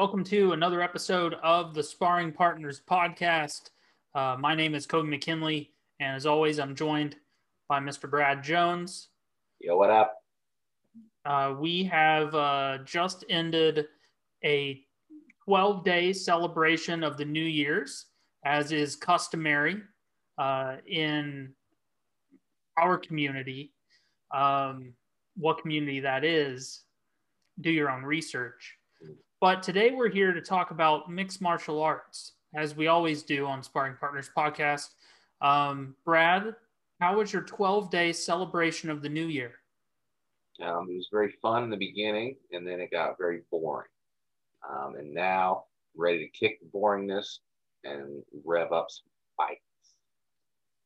welcome to another episode of the Sparring Partners Podcast. My name is Cody McKinley, and as always, I'm joined by Mr. Brad Jones. Yo, what up? We have just ended a 12-day celebration of the New Year's, as is customary in our community. What community that is, do your own research. But today we're here to talk about mixed martial arts, as we always do on Sparring Partners Podcast. Brad, how was your 12-day celebration of the new year? It was very fun in the beginning, and then it got very boring. And now, ready to kick the boringness and rev up some fights.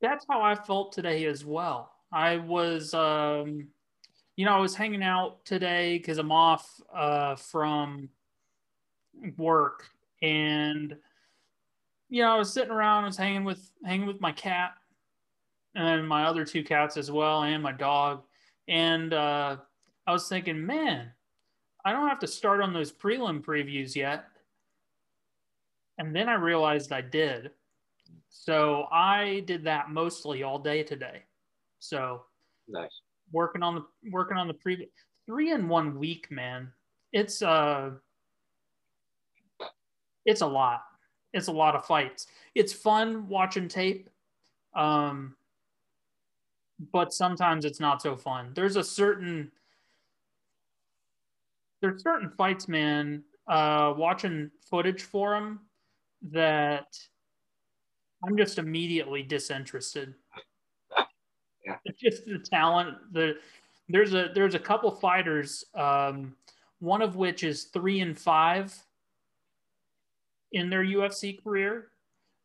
That's how I felt today as well. I was, I was hanging out today because I'm off from work, and I was sitting around. I was hanging with my cat and my other two cats as well, and my dog. And I was thinking, man, I don't have to start on those prelim previews yet. And then I realized I did. So I did that mostly all day today. So nice. Working on the preview. 3 in 1 week, man. It's a lot. It's a lot of fights. It's fun watching tape. But sometimes it's not so fun. There's certain fights, man, watching footage for them that I'm just immediately disinterested. Yeah. It's just the talent. There's a couple fighters, one of which is 3-5 in their UFC career,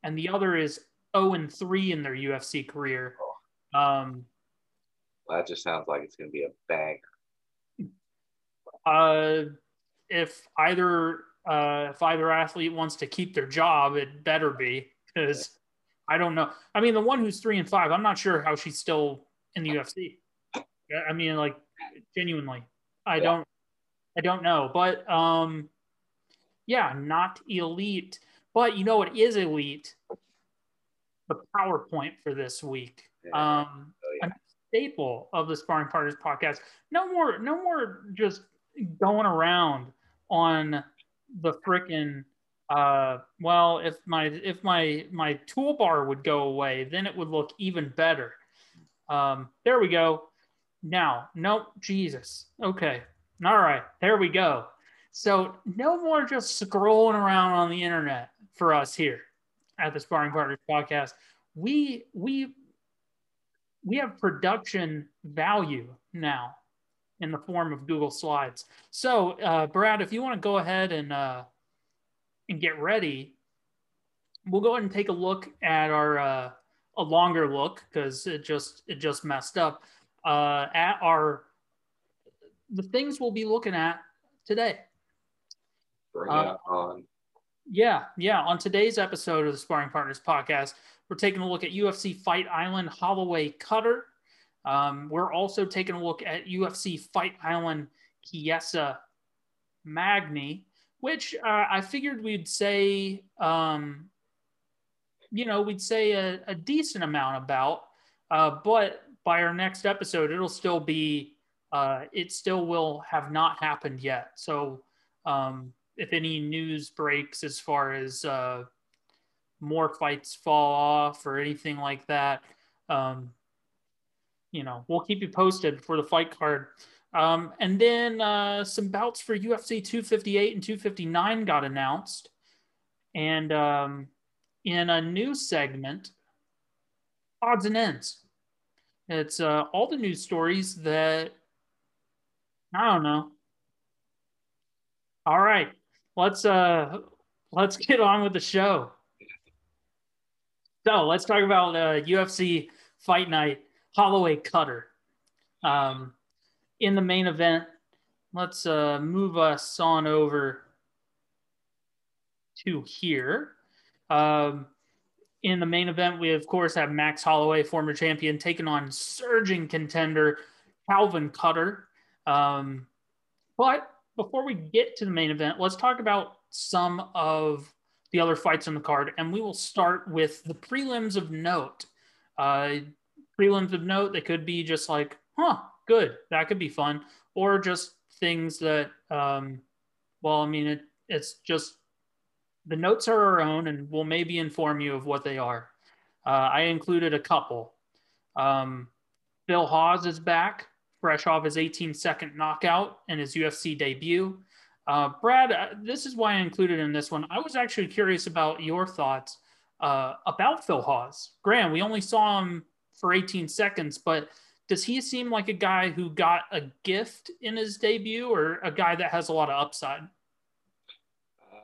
and the other is 0-3 in their UFC career. That just sounds like it's going to be a banger. If either athlete wants to keep their job, it better be, because I don't know. I mean, the one who's 3-5, I'm not sure how she's still in the UFC. I mean, like, genuinely, I don't know. But not elite. But you know what is elite? The PowerPoint for this week. A staple of the Sparring Partners Podcast. No more just going around on the frickin' if my toolbar would go away, then it would look even better. There we go. Now, nope, Jesus. Okay. All right. There we go. So no more just scrolling around on the internet for us here at the Sparring Partners Podcast. We have production value now in the form of Google Slides. So, Brad, if you want to go ahead and get ready, we'll go ahead and take a look at our a longer look, because it just messed up at the things we'll be looking at today. Bring it on. Yeah. On today's episode of the Sparring Partners Podcast, we're taking a look at UFC Fight Island, Holloway, Kattar. We're also taking a look at UFC Fight Island, Chiesa, Magny, which I figured we'd say, a decent amount about. But by our next episode, it'll still be, it still will have not happened yet. So, if any news breaks as far as more fights fall off or anything like that, we'll keep you posted for the fight card. And then some bouts for UFC 258 and 259 got announced. And in a new segment, odds and ends, it's all the news stories that, I don't know. All right. Let's get on with the show. So let's talk about UFC Fight Night, Holloway Kattar. In the main event, let's move us on over to here. In the main event, we, of course, have Max Holloway, former champion, taking on surging contender Calvin Kattar. But before we get to the main event, let's talk about some of the other fights on the card, and we will start with the prelims of note. Prelims of note, they could be just like, huh, good, that could be fun, or just things that, well, I mean, it's just the notes are our own, and we'll maybe inform you of what they are. I included a couple. Phil Hawes is back, fresh off his 18-second knockout and his UFC debut. Brad, this is why I included in this one. I was actually curious about your thoughts about Phil Hawes. Graham, we only saw him for 18 seconds, but does he seem like a guy who got a gift in his debut, or a guy that has a lot of upside?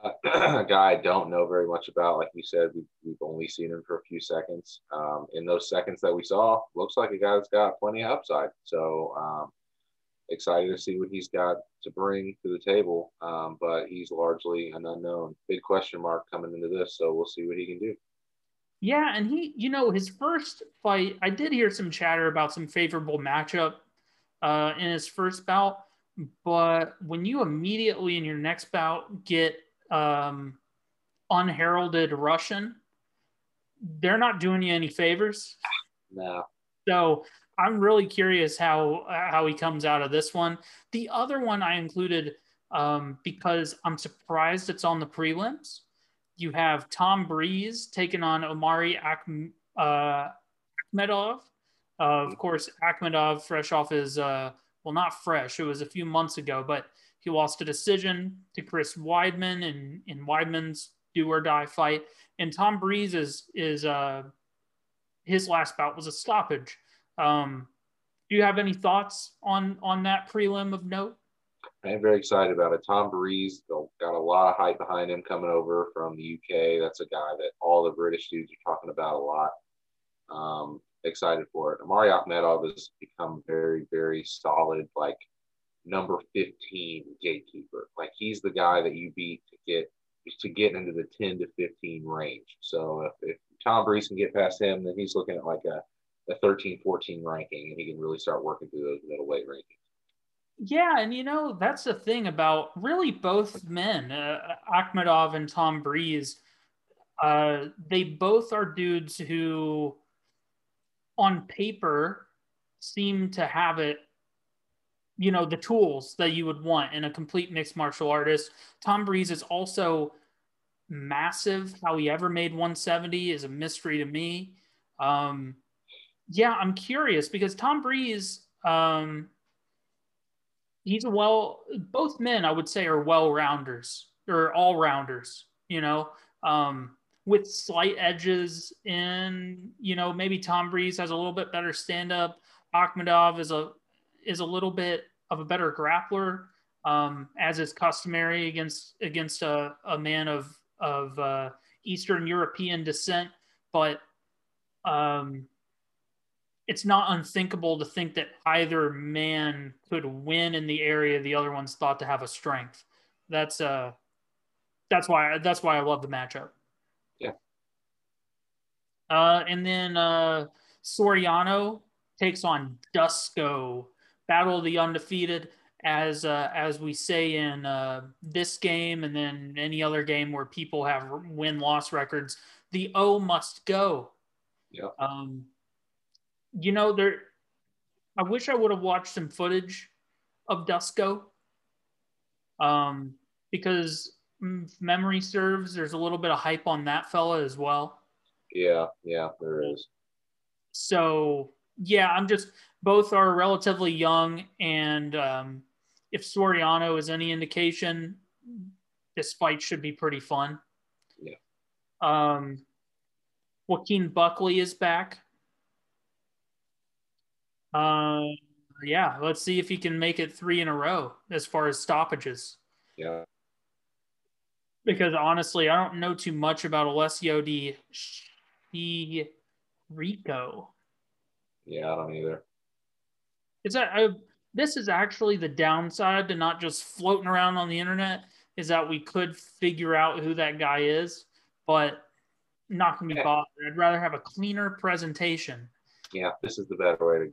A guy I don't know very much about. Like you said, we've only seen him for a few seconds. In those seconds that we saw, looks like a guy that's got plenty of upside. So excited to see what he's got to bring to the table. But he's largely an unknown. Big question mark coming into this. So we'll see what he can do. Yeah, and he, you know, his first fight, I did hear some chatter about some favorable matchup in his first bout. But when you immediately in your next bout get unheralded Russian, they're not doing you any favors. No. So I'm really curious how he comes out of this one. The other one I included because I'm surprised it's on the prelims. You have Tom Breeze taking on Omari Akhmadov. Of course, Akhmadov fresh off his, well, not fresh, it was a few months ago, but he lost a decision to Chris Weidman in Weidman's do or die fight. And Tom Breeze is his last bout was a stoppage. Do you have any thoughts on that prelim of note? I am very excited about it. Tom Breeze got a lot of hype behind him coming over from the UK. That's a guy that all the British dudes are talking about a lot. Excited for it. Omari Akhmadov has become very, very solid, like, number 15 gatekeeper. Like, he's the guy that you beat to get into the 10 to 15 range. So if Tom Breeze can get past him, then he's looking at like a 13, 14 ranking, and he can really start working through those middleweight rankings. Yeah, and you know, that's the thing about really both men, Akhmadov and Tom Breeze, they both are dudes who on paper seem to have it, you know, the tools that you would want in a complete mixed martial artist. Tom Breeze is also massive. How he ever made 170 is a mystery to me. Yeah, I'm curious because Tom Breeze, both men I would say are well-rounders or all-rounders, you know, with slight edges in, you know, maybe Tom Breeze has a little bit better stand-up. Akhmadov is a little bit of a better grappler, as is customary against a man of Eastern European descent. But it's not unthinkable to think that either man could win in the area the other one's thought to have a strength. That's why I love the matchup. Yeah. And then Soriano takes on Dusko. Battle of the undefeated, as we say in this game and then any other game where people have win-loss records, the O must go. Yeah. You know, there. I wish I would have watched some footage of Dusko because if memory serves, there's a little bit of hype on that fella as well. Yeah, there is. So, yeah, I'm just... Both are relatively young, and if Soriano is any indication, this fight should be pretty fun. Yeah. Joaquin Buckley is back. Yeah, let's see if he can make it 3 in a row as far as stoppages. Yeah. Because honestly, I don't know too much about Alessio Di Rico. Yeah, I don't either. This is actually the downside to not just floating around on the internet, is that we could figure out who that guy is, but not going to be bothered. I'd rather have a cleaner presentation. Yeah, this is the better way to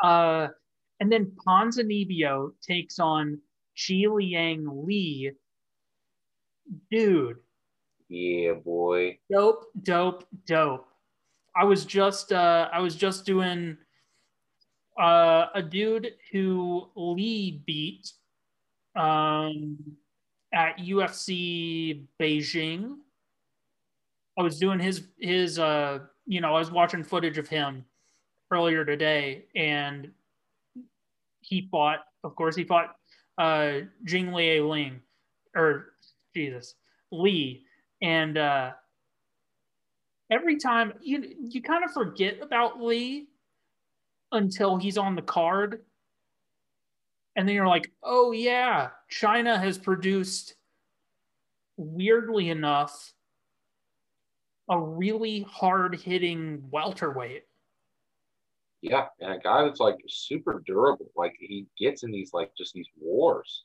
go. And then Ponzinibbio takes on Chi Liang Lee Dude. Yeah, boy. Dope. I was just doing a dude who Lee beat at UFC Beijing. I was doing his I was watching footage of him earlier today, and he fought Jinglie Ling, or Jesus, Lee. And every time you kind of forget about Lee until he's on the card, and then you're like, oh yeah, China has produced, weirdly enough, a really hard-hitting welterweight. Yeah, and a guy that's like super durable. Like he gets in these like just these wars.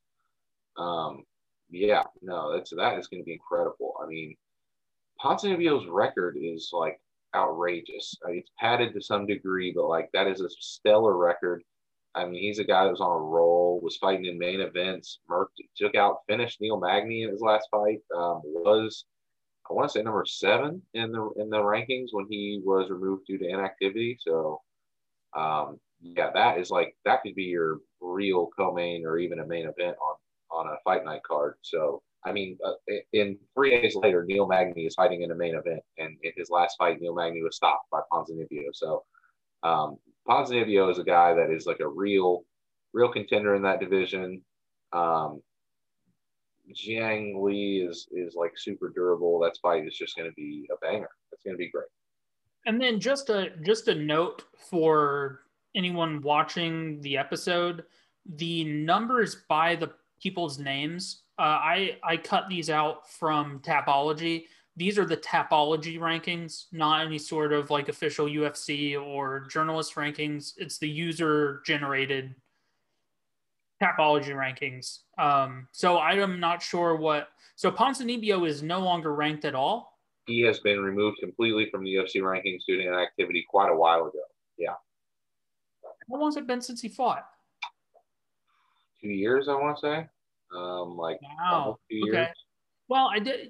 Yeah, no, that is going to be incredible. I mean, Ponzinibbio's record is like outrageous. I mean, it's padded to some degree, but like that is a stellar record. I mean, he's a guy that was on a roll, was fighting in main events, finished Neil Magny in his last fight. Was, I want to say, number 7 in the rankings when he was removed due to inactivity. So, yeah, that is like that could be your real co-main or even a main event on a fight night card. So, I mean, in 3 days later, Neil Magny is fighting in a main event, and in his last fight, Neil Magny was stopped by Ponzinibbio. So, Ponzinibbio is a guy that is like a real contender in that division. Jiang Lee is like super durable. That fight is just going to be a banger. It's going to be great. And then just a note for anyone watching the episode, the numbers by the people's names, I cut these out from Tapology. These are the Tapology rankings, not any sort of like official UFC or journalist rankings. It's the user generated Tapology rankings. So I am not sure so Ponzinibbio is no longer ranked at all. He has been removed completely from the UFC rankings due to inactivity quite a while ago. Yeah. How long has it been since he fought? 2 years, I want to say. Wow. 2 years. Okay. Well, I did.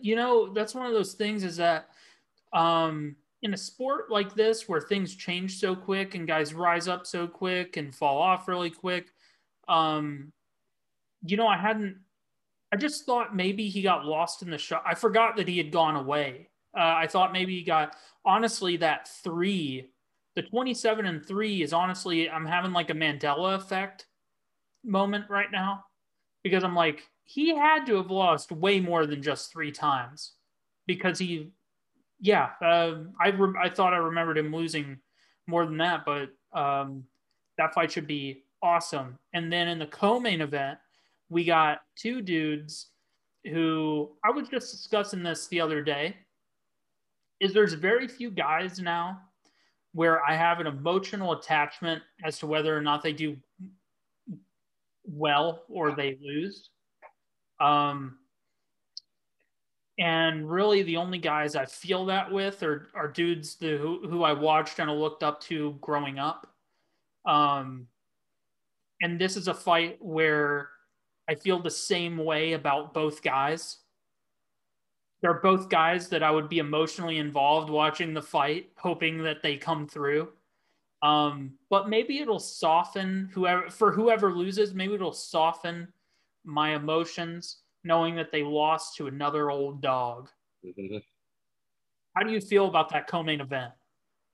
That's one of those things is that in a sport like this where things change so quick and guys rise up so quick and fall off really quick, I just thought maybe he got lost in the shot. I forgot that he had gone away. I thought maybe that 3, the 27-3 is honestly, I'm having like a Mandela effect moment right now, because I'm like, he had to have lost way more than just 3 times, because I thought I remembered him losing more than that, but that fight should be awesome. And then in the co-main event, we got 2 dudes who I was just discussing this the other day. Is there's very few guys now where I have an emotional attachment as to whether or not they do well or they lose. And really the only guys I feel that with are dudes who I watched and I looked up to growing up. And this is a fight where I feel the same way about both guys. They're both guys that I would be emotionally involved watching the fight, hoping that they come through. But maybe it'll soften whoever loses. Maybe it'll soften my emotions, knowing that they lost to another old dog. Mm-hmm. How do you feel about that co-main event?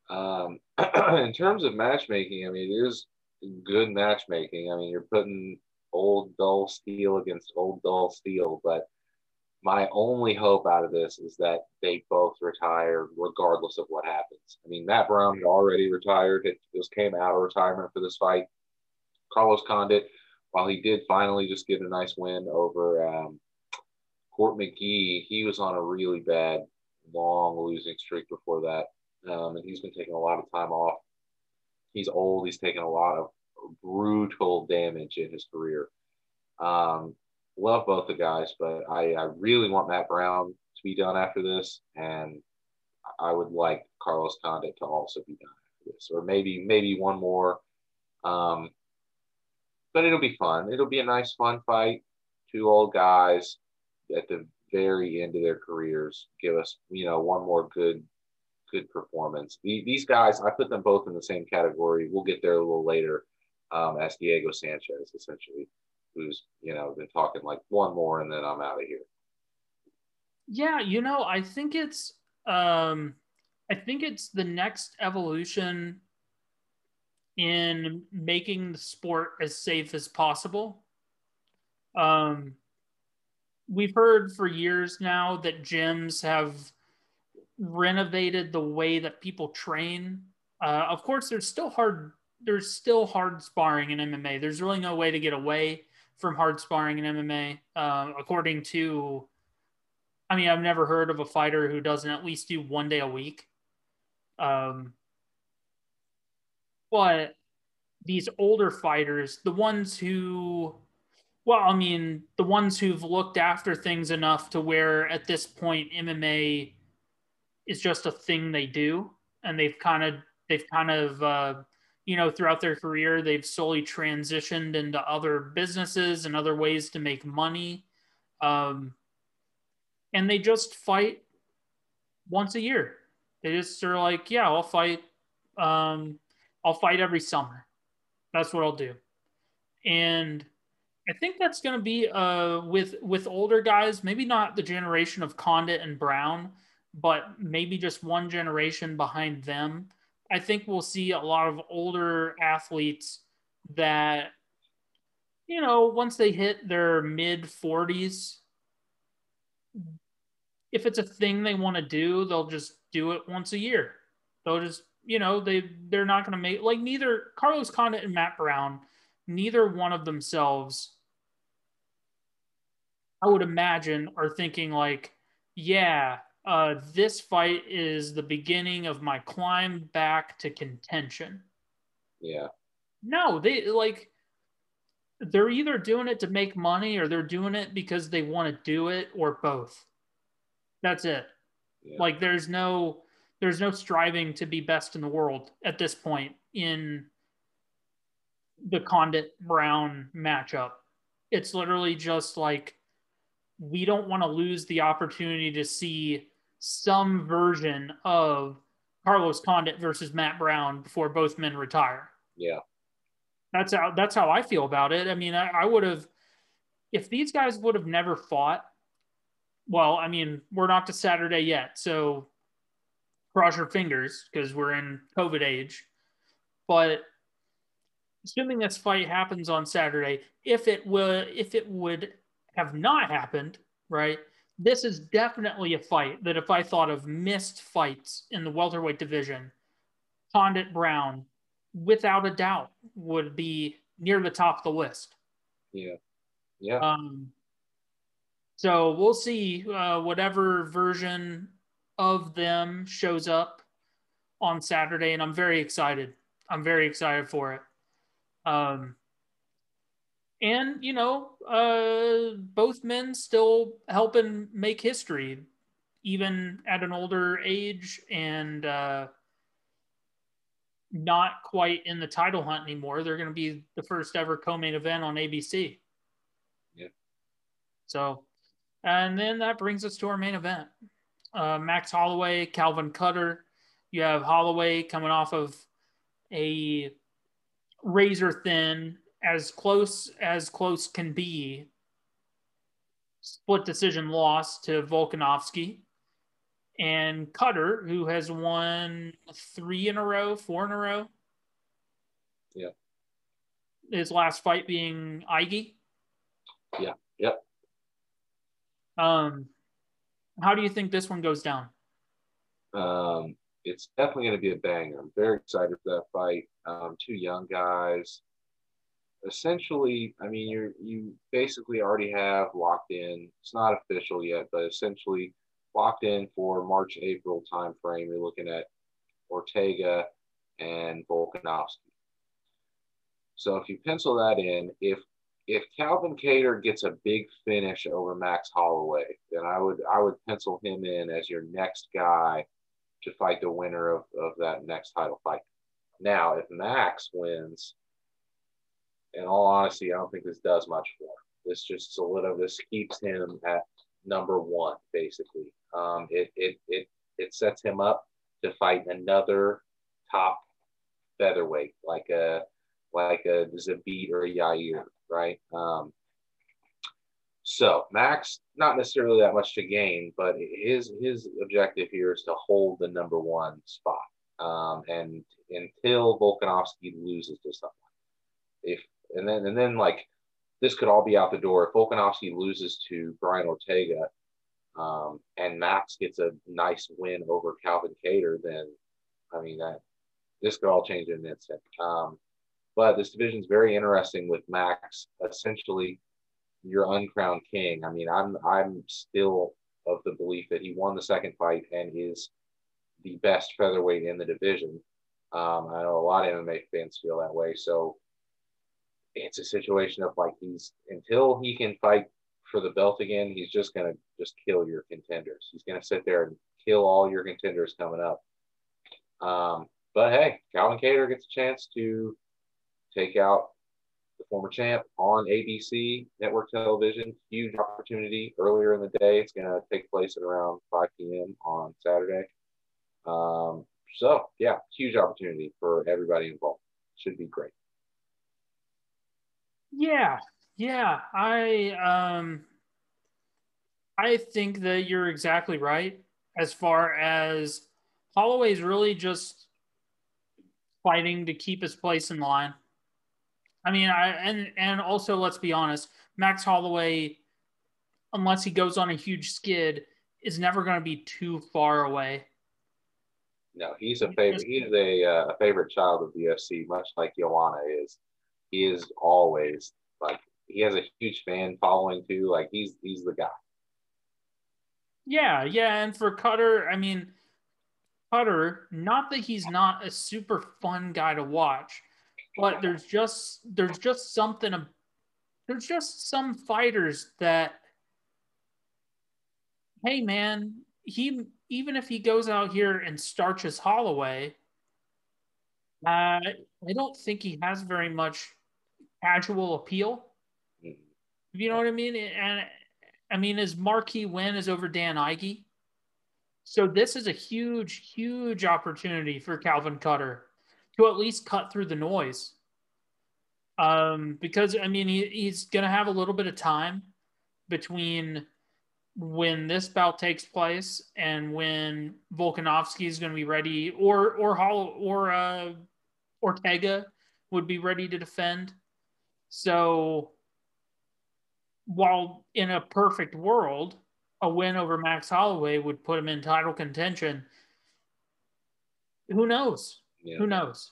In terms of matchmaking, I mean, it is good matchmaking. I mean, you're putting old dull steel against old dull steel, but my only hope out of this is that they both retire regardless of what happens. I mean, Matt Brown had already retired. It just came out of retirement for this fight. Carlos Condit, while he did finally just get a nice win over Court McGee, he was on a really bad, long losing streak before that, and he's been taking a lot of time off. He's old. He's taken a lot of brutal damage in his career. Love both the guys, but I really want Matt Brown to be done after this, and I would like Carlos Condit to also be done after this, or maybe one more. But it'll be fun. It'll be a nice, fun fight. 2 old guys at the very end of their careers give us, you know, one more good performance. These guys, I put them both in the same category. We'll get there a little later, as Diego Sanchez, essentially, who's, you know, been talking like one more and then I'm out of here. Yeah, you know, I think it's the next evolution in making the sport as safe as possible. We've heard for years now that gyms have renovated the way that people train. Of course, there's still hard sparring in MMA. There's really no way to get away from hard sparring in MMA, according to, I mean, I've never heard of a fighter who doesn't at least do one day a week. But these older fighters, the ones who've looked after things enough to where at this point MMA is just a thing they do, and they've throughout their career they've slowly transitioned into other businesses and other ways to make money, and they just fight once a year. They just are like, yeah, I'll fight every summer. That's what I'll do. And I think that's going to be with older guys, maybe not the generation of Condit and Brown, but maybe just one generation behind them. I think we'll see a lot of older athletes that, you know, once they hit their mid-40s, if it's a thing they want to do, they'll just do it once a year. They'll just, you know, they're not going to make, like, neither Carlos Condit and Matt Brown, neither one of themselves, I would imagine, are thinking like, yeah, this fight is the beginning of my climb back to contention. Yeah. No, they're either doing it to make money or they're doing it because they want to do it, or both. That's it. Yeah. Like, there's no striving to be best in the world at this point in the Condit-Brown matchup. It's literally just like, we don't want to lose the opportunity to see some version of Carlos Condit versus Matt Brown before both men retire. Yeah. That's how I feel about it. I mean, I would have, if these guys would have never fought, well, I mean, we're not to Saturday yet, so cross your fingers because we're in COVID age. But assuming this fight happens on Saturday, if it would have not happened, right? This is definitely a fight that if I thought of missed fights in the welterweight division, Condit Brown, without a doubt, would be near the top of the list. Yeah. Yeah. So we'll see whatever version of them shows up on Saturday, and I'm very excited. I'm very excited for it. And, you know, both men still helping make history, even at an older age, and not quite in the title hunt anymore. They're going to be the first ever co-main event on ABC. Yeah. So, and then that brings us to our main event. Max Holloway, Calvin Kattar. You have Holloway coming off of a razor thin, as close can be, split decision loss to Volkanovski, and Kattar, who has won 4 in a row. Yeah. His last fight being Iggy. Yeah. Yeah. How do you think this one goes down? It's definitely going to be a banger. I'm very excited for that fight. Two young guys. Essentially, I mean, you basically already have locked in. It's not official yet, but essentially locked in for March, April timeframe. You're looking at Ortega and Volkanovski. So if you pencil that in, if Calvin Kattar gets a big finish over Max Holloway, then I would pencil him in as your next guy to fight the winner of that next title fight. Now, if Max wins, in all honesty, I don't think this does much for him. This keeps him at number one, basically. It sets him up to fight another top featherweight, like a Zabit or a Yair, right? So Max, not necessarily that much to gain, but his objective here is to hold the number one spot. And until Volkanovski loses to someone, and then like this could all be out the door. If Volkanovski loses to Brian Ortega, and Max gets a nice win over Calvin Kattar, then I mean this could all change in an instant. But this division is very interesting with Max. Essentially, your uncrowned king. I mean, I'm still of the belief that he won the second fight and is the best featherweight in the division. I know a lot of MMA fans feel that way. So it's a situation of like until he can fight for the belt again, he's just going to kill your contenders. He's going to sit there and kill all your contenders coming up. But hey, Calvin Kattar gets a chance to take out the former champ on ABC network television. Huge opportunity earlier in the day. It's going to take place at around 5 p.m. on Saturday. So yeah, huge opportunity for everybody involved. Should be great. Yeah. I think that you're exactly right. As far as Holloway's really just fighting to keep his place in the line. I mean, and also let's be honest, Max Holloway, unless he goes on a huge skid, is never going to be too far away. No, he's a favorite. He's a favorite child of the UFC, much like Joanna is. He is always like he has a huge fan following too. Like he's the guy. Yeah, and for Cutter, I mean, Cutter. Not that he's not a super fun guy to watch, but there's just some fighters that, hey man, he. Even if he goes out here and starches Holloway, I don't think he has very much casual appeal. You know what I mean? And I mean, his marquee win is over Dan Ige. So this is a huge, huge opportunity for Calvin Kattar to at least cut through the noise. Because, I mean, he's going to have a little bit of time between when this bout takes place and when Volkanovski is going to be ready, or Ortega would be ready to defend. So while in a perfect world, a win over Max Holloway would put him in title contention. Who knows? Yeah. Who knows?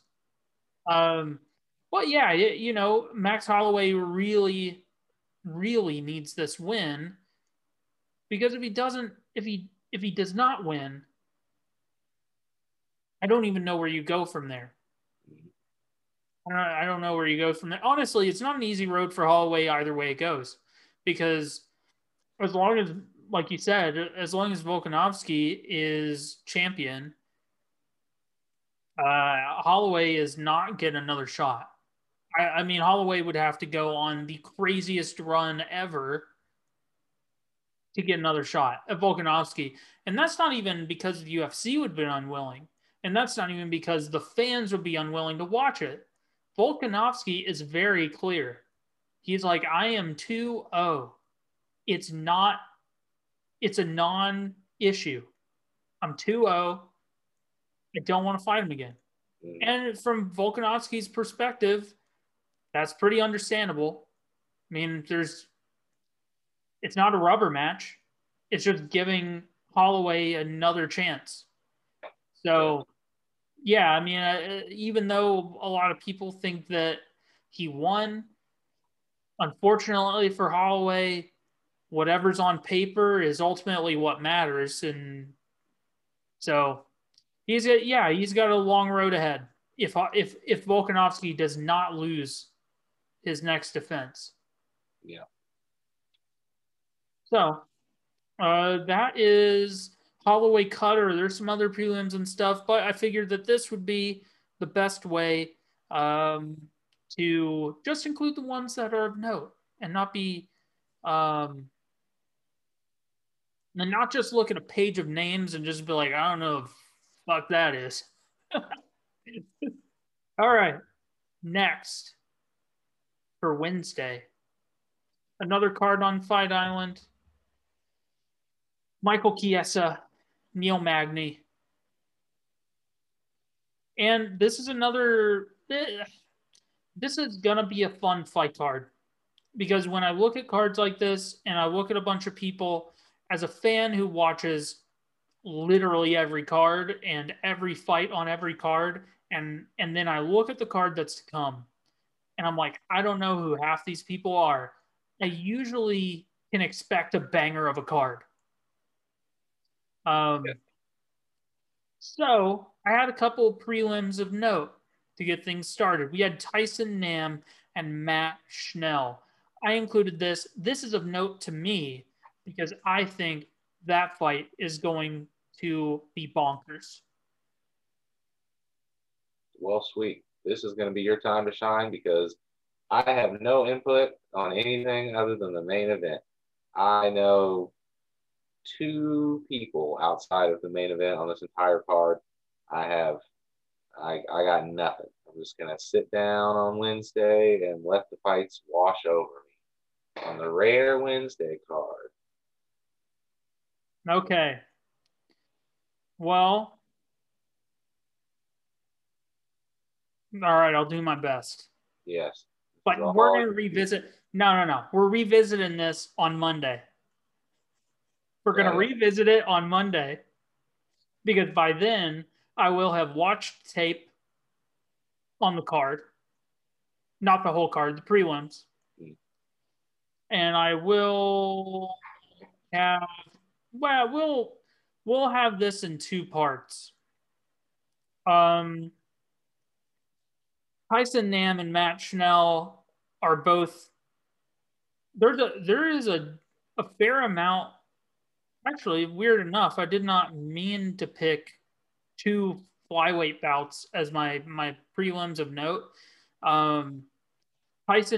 But yeah, you know, Max Holloway really, really needs this win. Because if he does not win, I don't even know where you go from there. I don't know where you go from there. Honestly, it's not an easy road for Holloway either way it goes, because as long as, like you said, as long as Volkanovski is champion, Holloway is not getting another shot. I mean, Holloway would have to go on the craziest run ever to get another shot at Volkanovski. And that's not even because the UFC would be unwilling. And that's not even because the fans would be unwilling to watch it. Volkanovski is very clear. He's like, I am 2-0. It's a non-issue. I'm 2-0. I don't want to fight him again. And from Volkanovski's perspective, that's pretty understandable. I mean, it's not a rubber match. It's just giving Holloway another chance. So, yeah, I mean, even though a lot of people think that he won, unfortunately for Holloway, whatever's on paper is ultimately what matters. And so, he's got a long road ahead if Volkanovski does not lose his next defense. Yeah. So that is Holloway Kattar. There's some other prelims and stuff, but I figured that this would be the best way to just include the ones that are of note and not be and not just look at a page of names and just be like, I don't know if fuck that is. All right. Next for Wednesday, another card on Fight Island. Michael Chiesa, Neil Magny. And this is another, this is going to be a fun fight card, because when I look at cards like this and I look at a bunch of people, as a fan who watches literally every card and every fight on every card, and then I look at the card that's to come, and I'm like, I don't know who half these people are. I usually can expect a banger of a card. So I had a couple of prelims of note to get things started. We had Tyson Nam and Matt Schnell. I included this. This is of note to me because I think that fight is going to be bonkers. Well, sweet. This is going to be your time to shine because I have no input on anything other than the main event. I know two people outside of the main event on this entire card. I got nothing. I'm just going to sit down on Wednesday and let the fights wash over me on the rare Wednesday card. Okay. Well, all right, I'll do my best. Yes. But we're going to revisit. No. We're revisiting this on Monday. We're going to revisit it on Monday because by then I will have watched tape on the card, not the whole card, the prelims. And I will have, well, we'll have this in two parts. Tyson Nam and Matt Schnell are both, there is a fair amount. Actually, weird enough, I did not mean to pick two flyweight bouts as my prelims of note. Tyson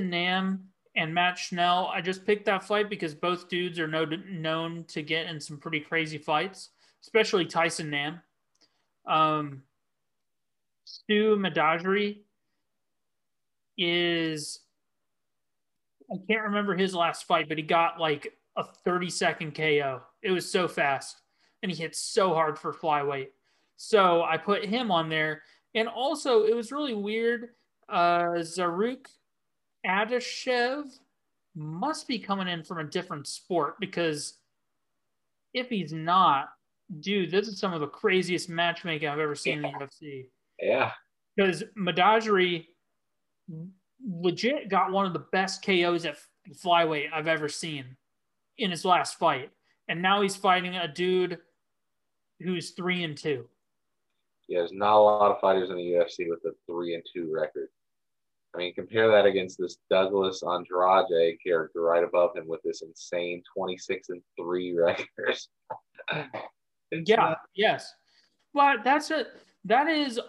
Nam and Matt Schnell, I just picked that fight because both dudes are known to get in some pretty crazy fights, especially Tyson Nam. Stu Medagerie is, I can't remember his last fight, but he got like a 30-second KO. It was so fast, and he hit so hard for flyweight. So I put him on there. And also, it was really weird. Zaruk Adeshev must be coming in from a different sport, because if he's not, dude, this is some of the craziest matchmaking I've ever seen in the UFC. Yeah. Because Medagerie legit got one of the best KOs at flyweight I've ever seen in his last fight. And now he's fighting a dude who's 3-2. Yeah, there's not a lot of fighters in the UFC with a 3-2 record. I mean, compare that against this Douglas Andrade character right above him with this insane 26-3 record. Yes. But that is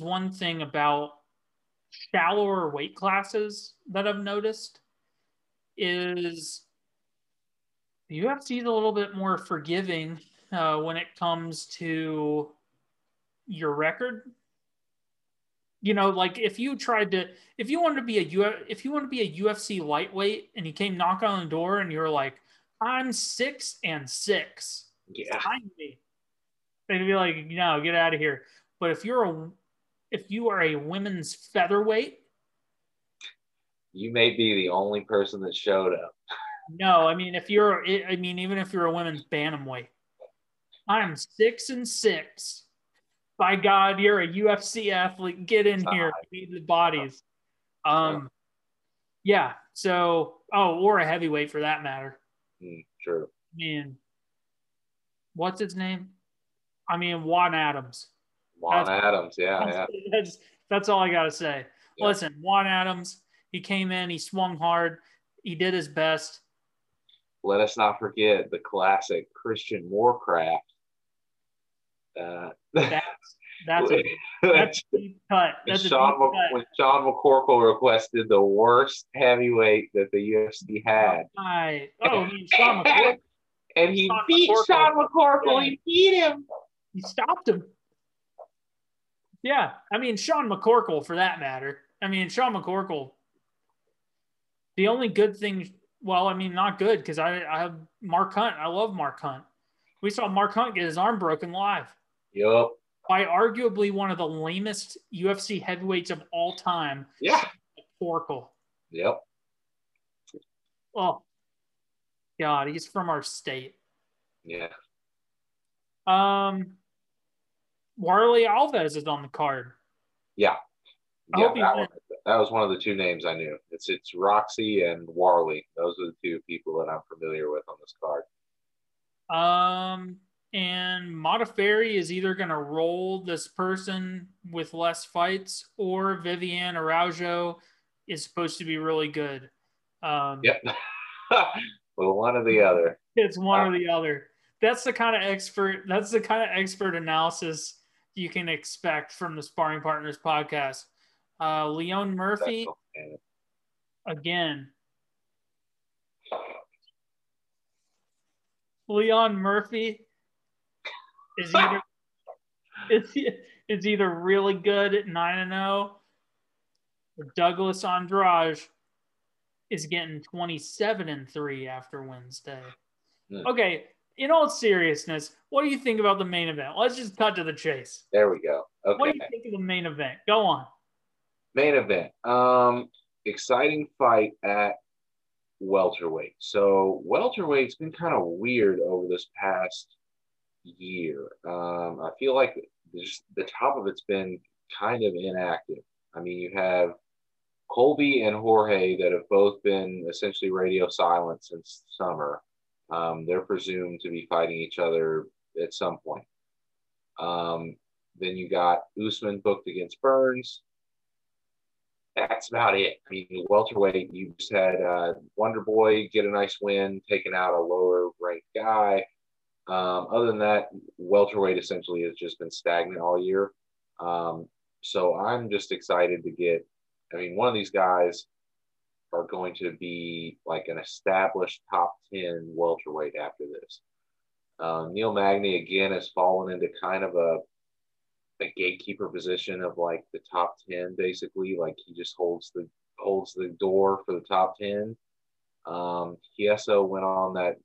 one thing about shallower weight classes that I've noticed is the UFC is a little bit more forgiving when it comes to your record. You know, like if you want to be a UFC lightweight and you came knocking on the door and you're like, I'm 6-6. Yeah. Sign me. They'd be like, no, get out of here. But if you are a women's featherweight, you may be the only person that showed up. No, I mean, even if you're a women's bantamweight, I'm 6-6. By God, you're a UFC athlete. Get in here. You need the bodies. Yeah. So, or a heavyweight for that matter. True. I mean, what's his name? I mean, Juan Adams. That's all I got to say. Yeah. Listen, Juan Adams, he came in, he swung hard, he did his best. Let us not forget the classic Christian Warcraft. That's That's a deep cut. When Sean McCorkle requested the worst heavyweight that the UFC had. Right. Oh, I mean, Sean McCorkle. And he beat Sean McCorkle. Yeah. He beat him. He stopped him. Yeah. I mean, Sean McCorkle, for that matter. I mean, Sean McCorkle, the only good thing, well, I mean, not good, because I have Mark Hunt. I love Mark Hunt. We saw Mark Hunt get his arm broken live. Yep. By arguably one of the lamest UFC heavyweights of all time. Yeah. McCorkle. Yep. Oh, God, he's from our state. Yeah. Warley Alves is on the card. Yeah. Yeah, that was one of the two names I knew. It's Roxy and Warley. Those are the two people that I'm familiar with on this card. And Modafferi is either going to roll this person with less fights, or Viviane Araujo is supposed to be really good. Yep. Well, one or the other. It's one or the other. That's the kind of expert analysis you can expect from the Sparring Partners podcast. Leon Murphy, again. Leon Murphy is either it's either really good at 9-0, or Douglas Andrade is getting 27-3 after Wednesday. Mm. Okay, in all seriousness, what do you think about the main event? Let's just cut to the chase. There we go. Okay. What do you think of the main event? Go on. Main event. Exciting fight at welterweight. So welterweight's been kind of weird over this past year. I feel like the top of it's been kind of inactive. I mean, you have Colby and Jorge that have both been essentially radio silent since summer. They're presumed to be fighting each other at some point. Then you got Usman booked against Burns. That's about it. I mean, welterweight, you just had Wonder Boy get a nice win, taking out a lower-ranked guy. Other than that, welterweight essentially has just been stagnant all year. So I'm just excited to get – I mean, one of these guys are going to be like an established top 10 welterweight after this. Neil Magny, again, has fallen into kind of a gatekeeper position of like the top 10, basically. Like he just holds the door for the top 10. Chiesa went on that.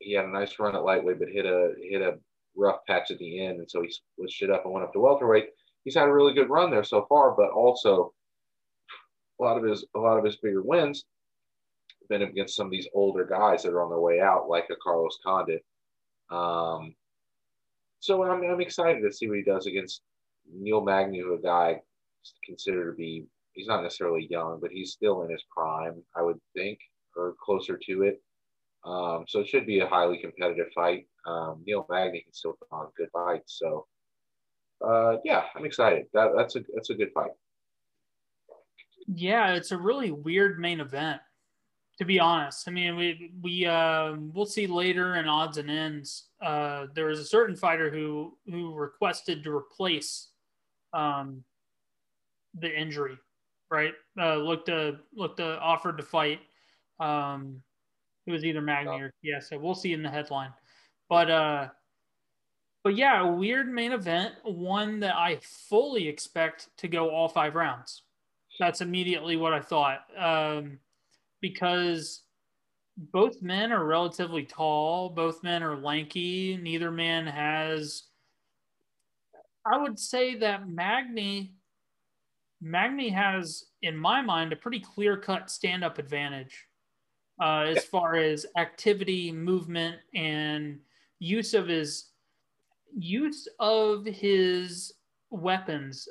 He had a nice run at lightweight, but hit a rough patch at the end. And so he switched it up and went up to welterweight. He's had a really good run there so far, but also a lot of his bigger wins have been against some of these older guys that are on their way out, like a Carlos Condit. So I'm excited to see what he does against Neil Magny, who a guy considered to be, he's not necessarily young, but he's still in his prime, I would think, or closer to it. So it should be a highly competitive fight. Neil Magny can still put on good fights. So, yeah, I'm excited. That's a good fight. Yeah, it's a really weird main event, to be honest. I mean, we'll see later in odds and ends. There was a certain fighter who requested to replace the injury, right? Offered to fight. It was either Magny or so we'll see in the headline. But yeah, a weird main event, one that I fully expect to go all 5 rounds. That's immediately what I thought. Because both men are relatively tall. Both men are lanky. Neither man has... I would say that Magny has, in my mind, a pretty clear-cut stand-up advantage as far as activity, movement, and use of his weapons.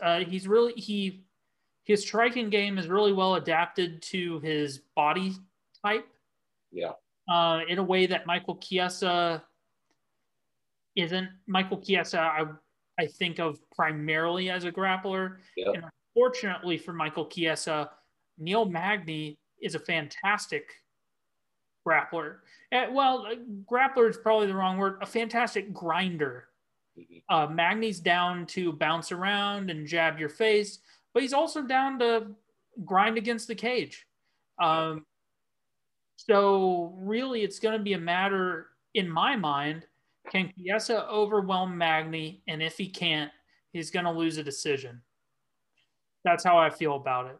His striking game is really well adapted to his body type. Yeah. In a way that Michael Chiesa isn't. Michael Chiesa, I think of primarily as a grappler. Yep. And unfortunately for Michael Chiesa, Neil Magny is a fantastic grappler. Grappler is probably the wrong word. A fantastic grinder. Magny's down to bounce around and jab your face, but he's also down to grind against the cage. So really it's going to be a matter, in my mind, can Chiesa overwhelm Magny? And if he can't, he's going to lose a decision. That's how I feel about it.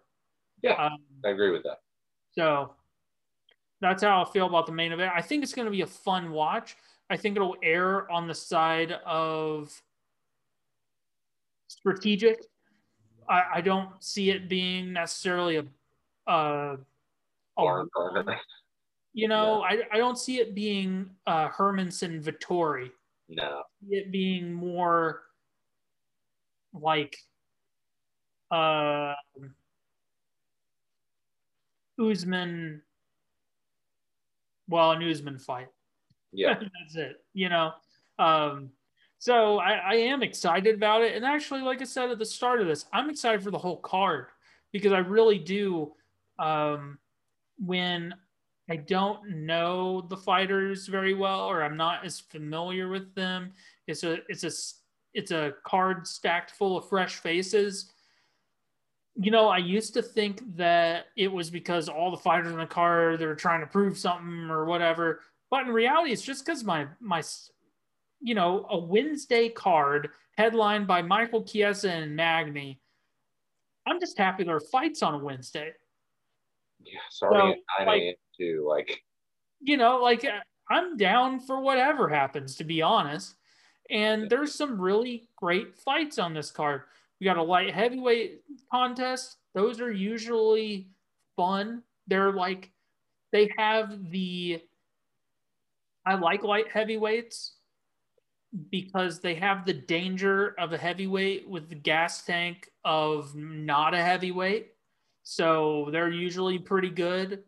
Yeah, I agree with that. So that's how I feel about the main event. I think it's going to be a fun watch. I think it'll err on the side of strategic. I don't see it being necessarily a you know, no. I don't see it being Hermanson Vettori. No. It being more like Usman, an Usman fight. Yeah. That's it, you know. So I am excited about it. And actually, like I said at the start of this, I'm excited for the whole card because I really do. When I don't know the fighters very well, or I'm not as familiar with them, it's a card stacked full of fresh faces. You know, I used to think that it was because all the fighters in the card, they were trying to prove something or whatever. But in reality, it's just because my, you know, a Wednesday card headlined by Michael Chiesa and Magny. I'm just happy there are fights on a Wednesday. Yeah, sorry, so, I'm down for whatever happens, to be honest. And there's some really great fights on this card. We got a light heavyweight contest. Those are usually fun. They're like, they have the... I like light heavyweights because they have the danger of a heavyweight with the gas tank of not a heavyweight. So they're usually pretty good.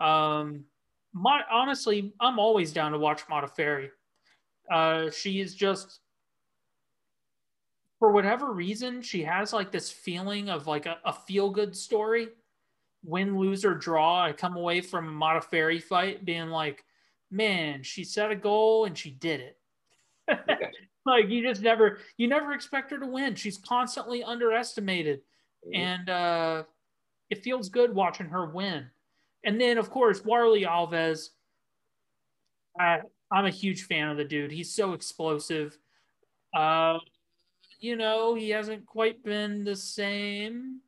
Honestly, I'm always down to watch Modafferi. She is just, for whatever reason, she has like this feeling of like a feel-good story. Win, lose, or draw, I come away from a Modafferi fight being like, man, she set a goal and she did it. Okay. Like you never expect her to win. She's constantly underestimated. Mm-hmm. And it feels good watching her win. And then of course, Warley Alves, I'm a huge fan of the dude. He's so explosive. You know, he hasn't quite been the same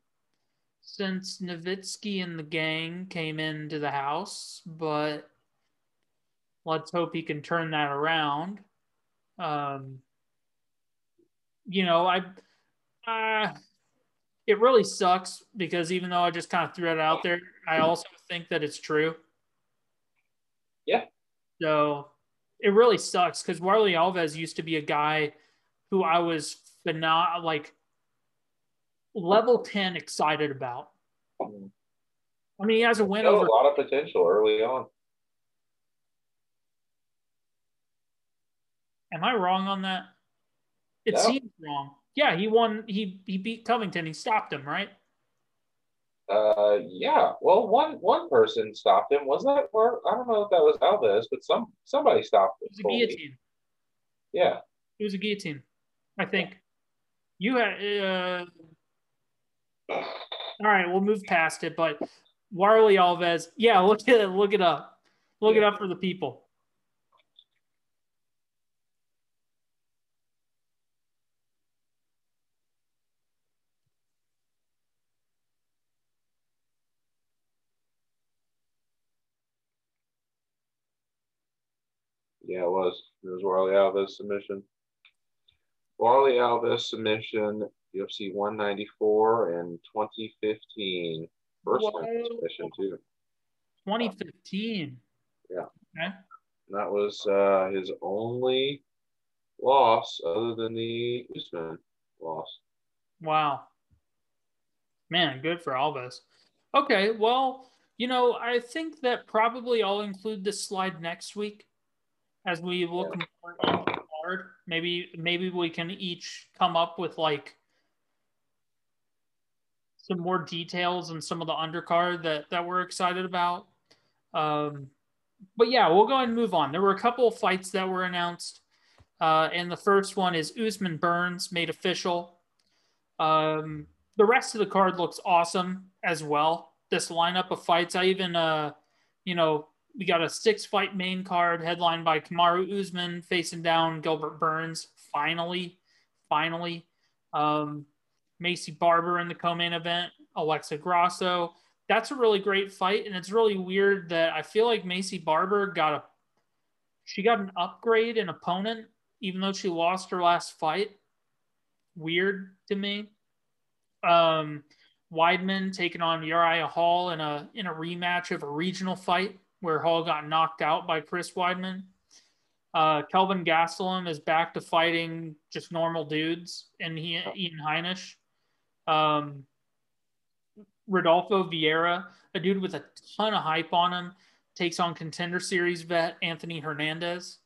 since Nowitzki and the gang came into the house, but let's hope he can turn that around. You know, it really sucks because even though I just kind of threw it out there, I also think that it's true. Yeah. So it really sucks because Warley Alves used to be a guy who I was not like level 10 excited about. I mean, he has a win over a lot of potential early on. Am I wrong on that? It seems wrong. Yeah, he won. He beat Covington. He stopped him, right? Yeah. Well, one person stopped him. Was that? Or I don't know if that was Alves, but somebody stopped him. It was a guillotine. Yeah. It was a guillotine, I think. You had. All right, we'll move past it. But Warley Alves, yeah, look at it. Look it up. Look it up for the people. Yeah, it was. It was Warley Alves submission. Warley Alves submission, UFC 194 and 2015. First round submission, too. 2015? Yeah. Okay. And that was his only loss other than the Usman loss. Wow. Man, good for Alves. Okay, well, you know, I think that probably I'll include this slide next week. As we look more on the card, maybe we can each come up with like some more details and some of the undercard that we're excited about. But yeah, we'll go ahead and move on. There were a couple of fights that were announced. And the first one is Usman Burns made official. The rest of the card looks awesome as well. This lineup of fights, I even, we got a 6-fight main card headlined by Kamaru Usman facing down Gilbert Burns. Finally. Macy Barber in the co-main event, Alexa Grasso. That's a really great fight, and it's really weird that I feel like Macy Barber got an upgrade in opponent, even though she lost her last fight. Weird to me. Weidman taking on Uriah Hall in a rematch of a regional fight where Hall got knocked out by Chris Weidman. Kelvin Gastelum is back to fighting just normal dudes, and Ian Heinisch. Rodolfo Vieira, a dude with a ton of hype on him, takes on Contender Series vet Anthony Hernandez.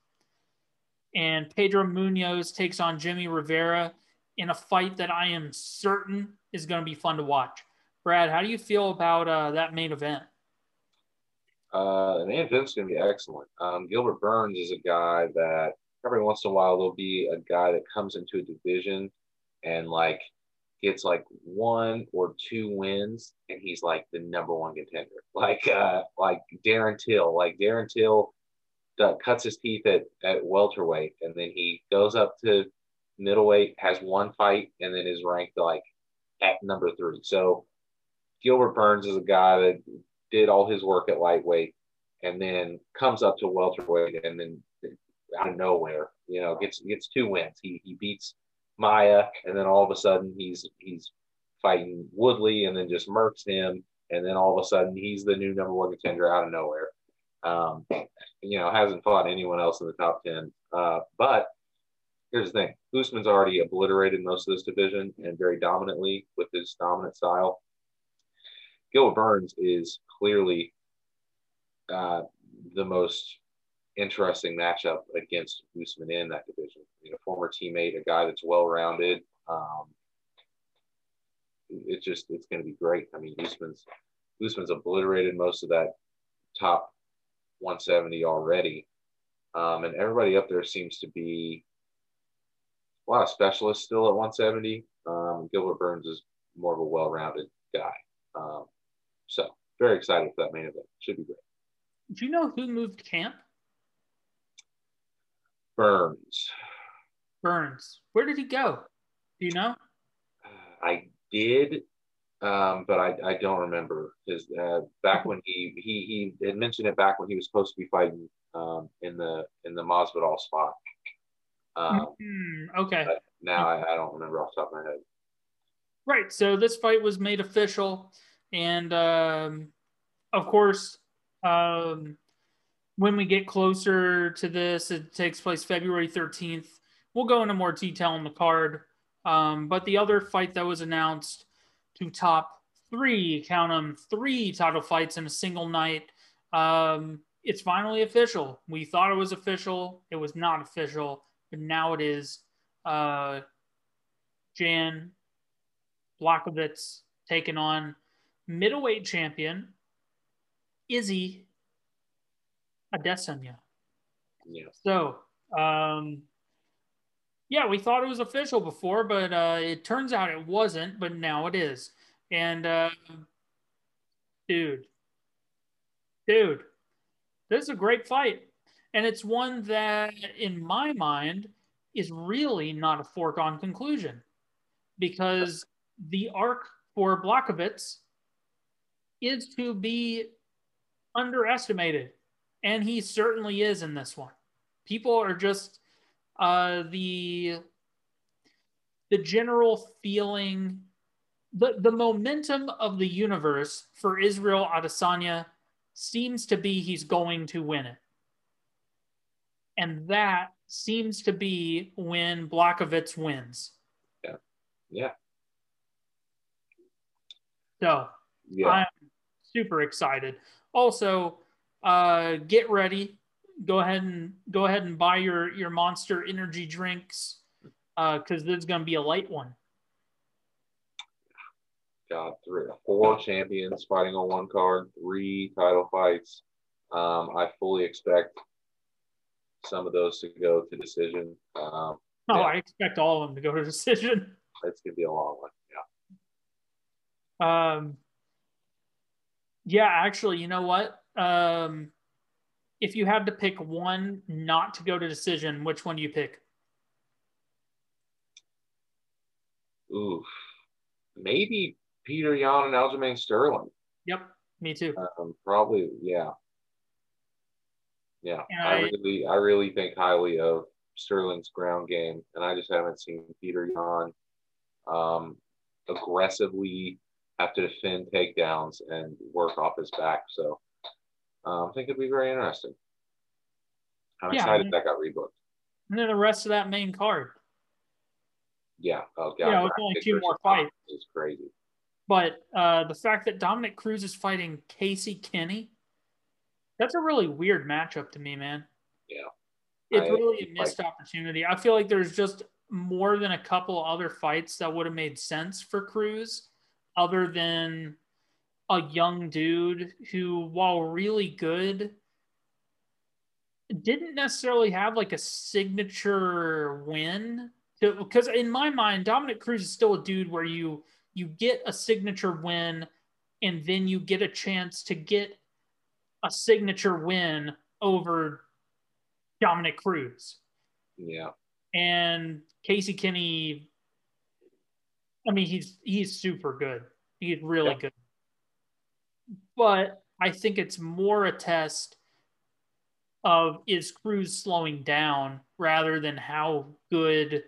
And Pedro Munoz takes on Jimmy Rivera in a fight that I am certain is going to be fun to watch. Brad, how do you feel about that main event? The main event's going to be excellent. Gilbert Burns is a guy that every once in a while there'll be a guy that comes into a division and gets 1 or 2 wins, and he's the number one contender. Darren Till cuts his teeth at welterweight, and then he goes up to middleweight, has 1 fight, and then is ranked at number 3. So Gilbert Burns is a guy that did all his work at lightweight and then comes up to welterweight, and then out of nowhere, gets 2 wins. He beats Maya, and then all of a sudden he's fighting Woodley, and then just murks him, and then all of a sudden he's the new number one contender out of nowhere. Hasn't fought anyone else in the top 10. But here's the thing: Usman's already obliterated most of this division, and very dominantly with his dominant style. Gilbert Burns is clearly the most interesting matchup against Usman in that division. Former teammate, a guy that's well-rounded. It's going to be great. Usman's obliterated most of that top 170 already. And everybody up there seems to be a lot of specialists still at 170. Gilbert Burns is more of a well-rounded guy. So very excited for that main event. Should be great. Do you know who moved camp? Burns. Where did he go? Do you know? I did, but I don't remember. His back when he had mentioned it back when he was supposed to be fighting in the Masvidal spot. Okay. Now I don't remember off the top of my head. Right. So this fight was made official, and of course. When we get closer to this, it takes place February 13th. We'll go into more detail on the card. But the other fight that was announced to top 3, count them, 3 title fights in a single night. It's finally official. We thought it was official. It was not official, but now it is. Jan Błachowicz taking on middleweight champion Izzy Adesanya. Yeah. So, we thought it was official before, but it turns out it wasn't, but now it is. And, dude, this is a great fight. And it's one that, in my mind, is really not a foregone conclusion, because the arc for Błachowicz is to be underestimated. And he certainly is in this one. People are just the general feeling, the momentum of the universe for Israel Adesanya seems to be he's going to win it. And that seems to be when Błachowicz wins. Yeah. So yeah. I'm super excited. Also, get ready. Go ahead and buy your Monster energy drinks, because this is going to be a light one. Got 4 champions fighting on one card, 3 title fights. I fully expect some of those to go to decision. No, I expect all of them to go to decision. It's going to be a long one, yeah. Yeah, actually, you know what? If you had to pick one not to go to decision, which one do you pick? Oof. Maybe Peter Yan and Aljamain Sterling. Yep, me too. Probably, yeah. Yeah, I really think highly of Sterling's ground game, and I just haven't seen Peter Yan aggressively have to defend takedowns and work off his back. So I think it'd be very interesting. I'm excited that got rebooked. And then the rest of that main card. Yeah. Oh, God. Yeah, it's only two more fights. It's crazy. But the fact that Dominic Cruz is fighting Casey Kenny, that's a really weird matchup to me, man. Yeah. It's really a missed opportunity. I feel like there's just more than a couple other fights that would have made sense for Cruz, other than a young dude who, while really good, didn't necessarily have like a signature win. Because in my mind, Dominic Cruz is still a dude where you get a signature win and then you get a chance to get a signature win over Dominic Cruz. Yeah. And Casey Kenny, I mean, he's super good. He's really good. But I think it's more a test of, is Cruz slowing down, rather than how good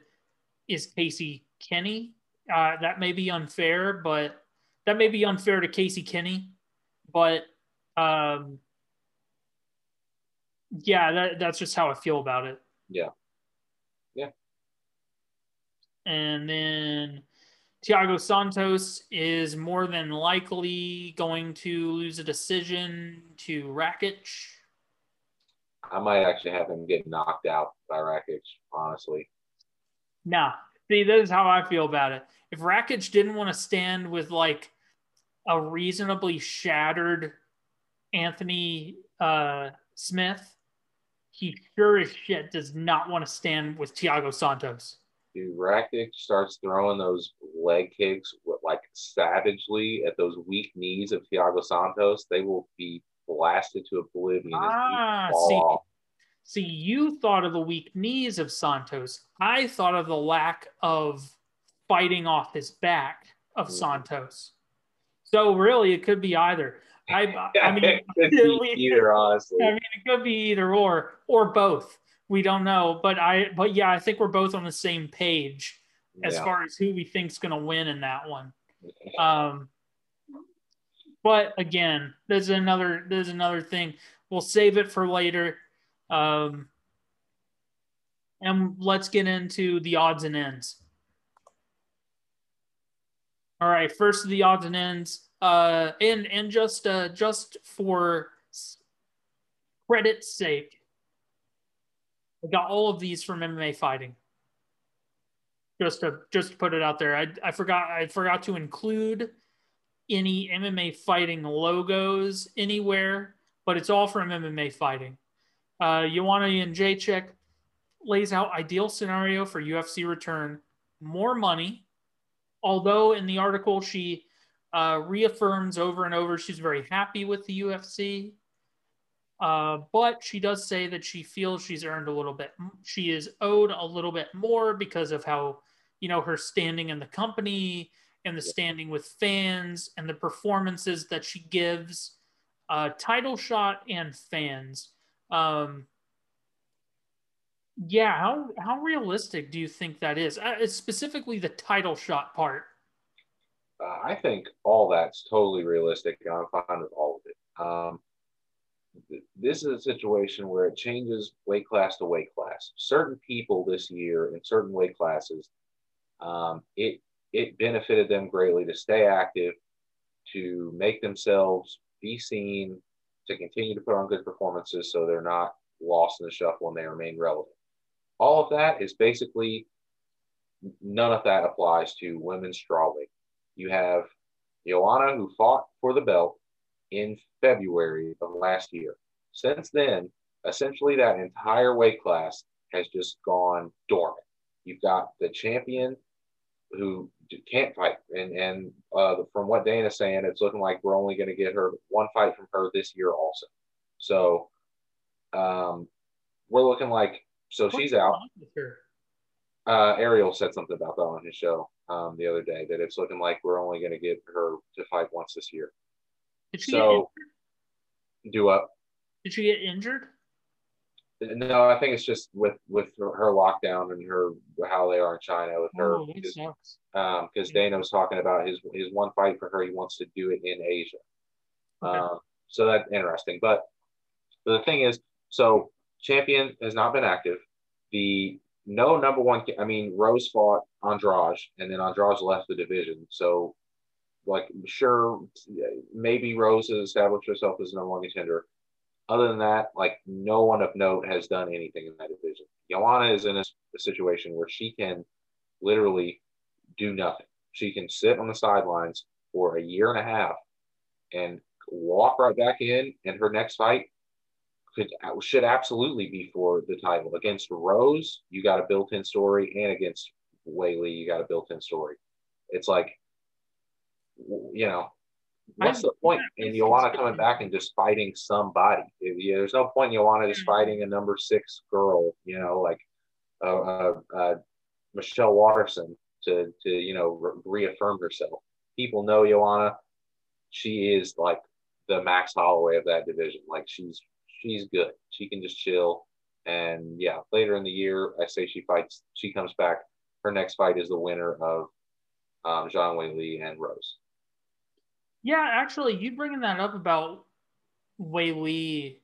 is Casey Kenny. That may be unfair, but that may be unfair to Casey Kenny. But yeah, that's just how I feel about it. Yeah. Yeah. And then Thiago Santos is more than likely going to lose a decision to Rakic. I might actually have him get knocked out by Rakic, honestly. Nah. See, that is how I feel about it. If Rakic didn't want to stand with, like, a reasonably shattered Anthony Smith, he sure as shit does not want to stand with Thiago Santos. Dude, Rakic starts throwing those leg kicks like savagely at those weak knees of Thiago Santos, they will be blasted to oblivion. See, you thought of the weak knees of Santos. I thought of the lack of fighting off his back of Santos. So really, it could be either. I mean, it could be either, honestly. I mean, it could be either or both. We don't know, but yeah, I think we're both on the same page as far as who we think's going to win in that one. But again, there's another thing. We'll save it for later, and let's get into the odds and ends. All right, first of the odds and ends, and just for credit's sake, I got all of these from MMA Fighting. Just to put it out there, I forgot to include any MMA Fighting logos anywhere, but it's all from MMA Fighting. Joanna Jędrzejczyk lays out ideal scenario for UFC return, more money. Although in the article she reaffirms over and over she's very happy with the UFC. But she does say that she feels she is owed a little bit more because of how, you know, her standing in the company and the standing with fans and the performances that she gives, title shot and fans. Yeah. How realistic do you think that is? Specifically the title shot part. I think all that's totally realistic, and I'm fine with all of it. This is a situation where it changes weight class to weight class. Certain people this year in certain weight classes, it benefited them greatly to stay active, to make themselves be seen, to continue to put on good performances so they're not lost in the shuffle and they remain relevant. All of that is basically, none of that applies to women's strawweight. You have Joanna, who fought for the belt in February of last year. Since then, essentially that entire weight class has just gone dormant. You've got the champion who can't fight. And from what Dana's saying, it's looking like we're only going to get her one fight from her this year also. So we're looking like, so she's out. Ariel said something about that on his show the other day, that it's looking like we're only going to get her to fight once this year. Did she Did she get injured? No, I think it's just with her lockdown and her how they are in China with her. Because Dana was talking about his one fight for her, he wants to do it in Asia. Okay. So that's interesting. But the thing is, so champion has not been active. Number one, I mean, Rose fought Andrade, and then Andrade left the division. So, like, sure, maybe Rose has established herself as number one contender. Other than that, like, no one of note has done anything in that division. Joanna is in a situation where she can literally do nothing. She can sit on the sidelines for a year and a half and walk right back in, and her next fight should absolutely be for the title. Against Rose, you got a built-in story, and against Waley, you got a built-in story. It's like, you know, what's the point in Joanna coming back and just fighting somebody? There's no point in Joanna just fighting a number six girl, you know, like Michelle Watterson to you know, reaffirm herself. People know Joanna. She is like the Max Holloway of that division. Like, she's good. She can just chill. And yeah, later in the year, I say she comes back. Her next fight is the winner of Zhang Weili and Rose. Yeah, actually, you bringing that up about Weili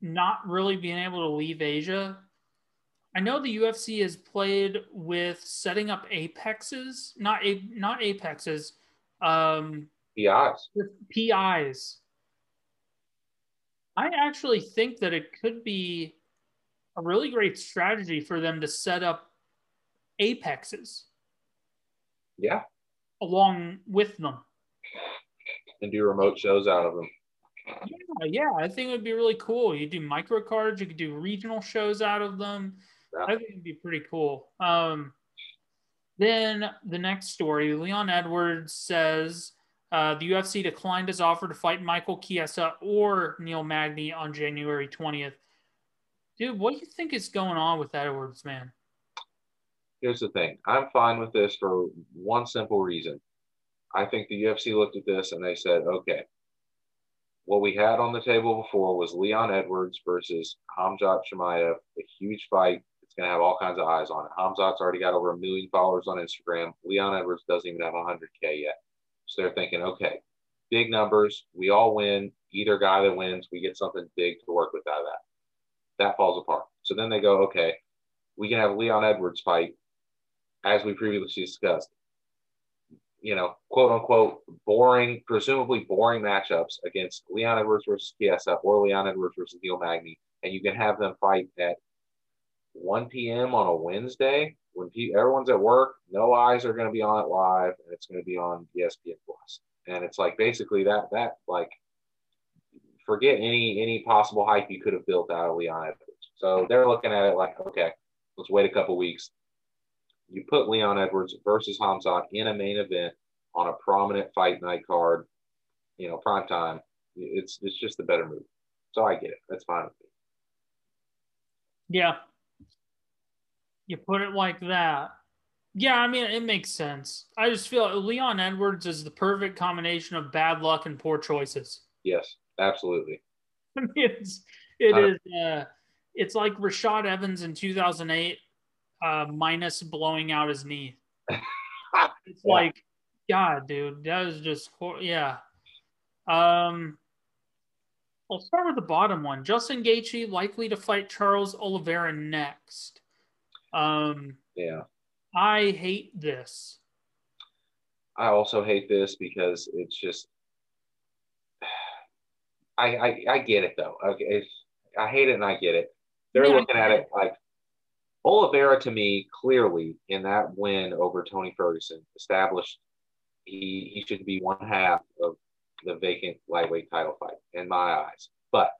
not really being able to leave Asia. I know the UFC has played with setting up apexes, PIs. PIs. I actually think that it could be a really great strategy for them to set up apexes. Yeah. Along with them. And do remote shows out of them. Yeah, I think it would be really cool. You do microcards, you could do regional shows out of them. Yeah. I think it'd be pretty cool. Then the next story, Leon Edwards says... the UFC declined his offer to fight Michael Chiesa or Neil Magny on January 20th. Dude, what do you think is going on with Edwards, man? Here's the thing. I'm fine with this for one simple reason. I think the UFC looked at this and they said, okay, what we had on the table before was Leon Edwards versus Khamzat Chimaev, a huge fight. It's going to have all kinds of eyes on it. Khamzat's already got over 1 million followers on Instagram. Leon Edwards doesn't even have 100K yet. So they're thinking, okay, big numbers, we all win. Either guy that wins, we get something big to work with out of that. That falls apart. So then they go, okay, we can have Leon Edwards fight, as we previously discussed, you know, quote unquote, boring, presumably boring matchups against Leon Edwards versus Chiesa or Leon Edwards versus Neil Magny. And you can have them fight at 1 p.m. on a Wednesday when everyone's at work, no eyes are going to be on it live, and it's going to be on ESPN Plus. And it's like basically that like forget any possible hype you could have built out of Leon Edwards. So they're looking at it like, okay, let's wait a couple weeks. You put Leon Edwards versus Khamzat in a main event on a prominent fight night card, you know, prime time. It's just the better move. So I get it. That's fine with me. Yeah. You put it like that. Yeah, I mean, it makes sense. I just feel Leon Edwards is the perfect combination of bad luck and poor choices. Yes, absolutely. I mean, it's like Rashad Evans in 2008 minus blowing out his knee. It's like, God, dude, that was just, yeah. I'll start with the bottom one. Justin Gaethje likely to fight Charles Oliveira next. Yeah, I hate this. I also hate this because it's just, I get it though. Okay, I hate it and I get it. They're looking at it like Oliveira to me clearly in that win over Tony Ferguson established he should be one half of the vacant lightweight title fight in my eyes. But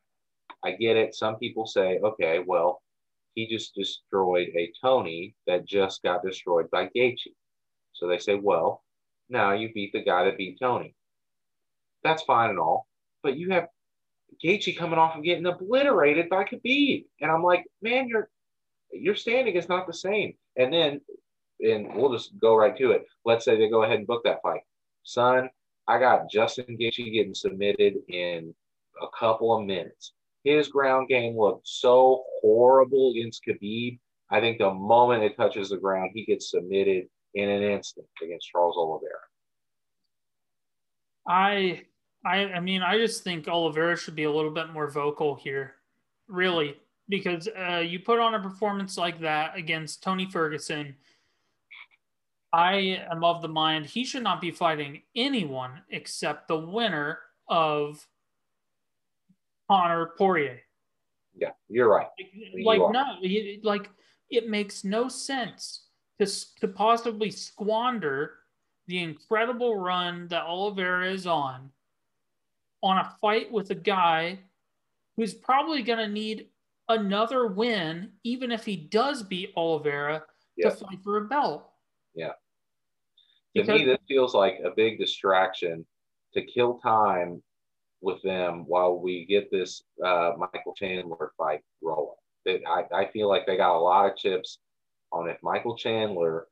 I get it. Some people say, okay, well, he just destroyed a Tony that just got destroyed by Gaethje. So they say, well, now you beat the guy that beat Tony. That's fine and all, but you have Gaethje coming off and getting obliterated by Khabib. And I'm like, man, your standing is not the same. And then, and we'll just go right to it. Let's say they go ahead and book that fight. Son, I got Justin Gaethje getting submitted in a couple of minutes. His ground game looked so horrible against Khabib. I think the moment it touches the ground, he gets submitted in an instant against Charles Oliveira. I mean, I just think Oliveira should be a little bit more vocal here, really, because you put on a performance like that against Tony Ferguson. I am of the mind he should not be fighting anyone except the winner of Conor Poirier. Yeah, you're right. Like, you no, like, it makes no sense to possibly squander the incredible run that Oliveira is on a fight with a guy who's probably going to need another win, even if he does beat Oliveira, to fight for a belt. Yeah. To me, this feels like a big distraction to kill time with them while we get this Michael Chandler fight rolling. I feel like they got a lot of chips on if Michael Chandler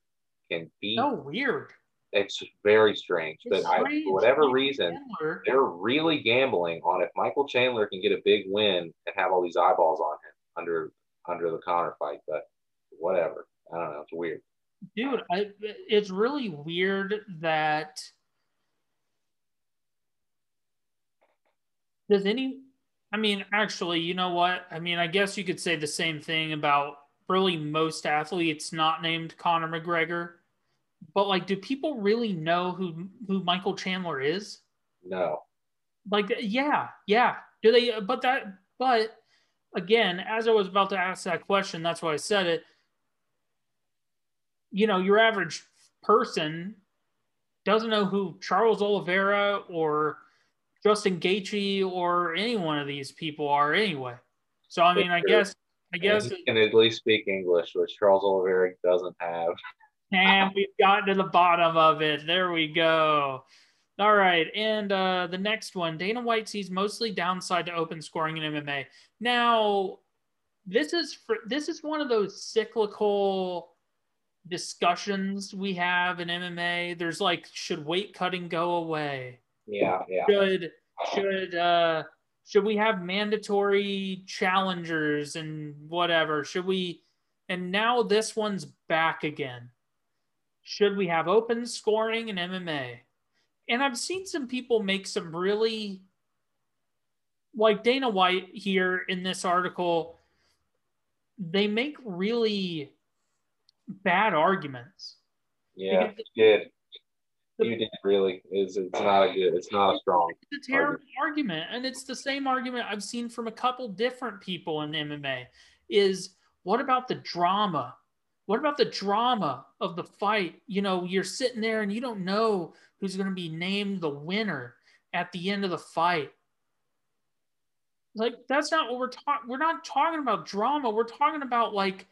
can beat. So weird. It's very strange, but for whatever reason, they're really gambling on if Michael Chandler can get a big win and have all these eyeballs on him under the Conor fight. But whatever, I don't know. It's weird, dude. It's really weird that. I mean, actually, you know what? I mean, I guess you could say the same thing about really most athletes not named Conor McGregor. But, like, do people really know who Michael Chandler is? No. Like, yeah. Do they? But again, as I was about to ask that question, that's why I said it. You know, your average person doesn't know who Charles Oliveira or Justin Gaethje or any one of these people are anyway. So, I mean, I guess. He can at least speak English, which Charles Oliveira doesn't have. And we've gotten to the bottom of it. There we go. All right. And the next one, Dana White sees mostly downside to open scoring in MMA. Now, this is one of those cyclical discussions we have in MMA. There's like, should weight cutting go away? Yeah. Should we have mandatory challengers and whatever? Should we? And now this one's back again. Should we have open scoring in MMA? And I've seen some people make some really, like Dana White here in this article, they make really bad arguments. Yeah, it's not a strong It's a terrible argument. And it's the same argument I've seen from a couple different people in MMA is, what about the drama? What about the drama of the fight? You know, you're sitting there and you don't know who's going to be named the winner at the end of the fight. Like, that's not what we're talking. We're not talking about drama. We're talking about, like,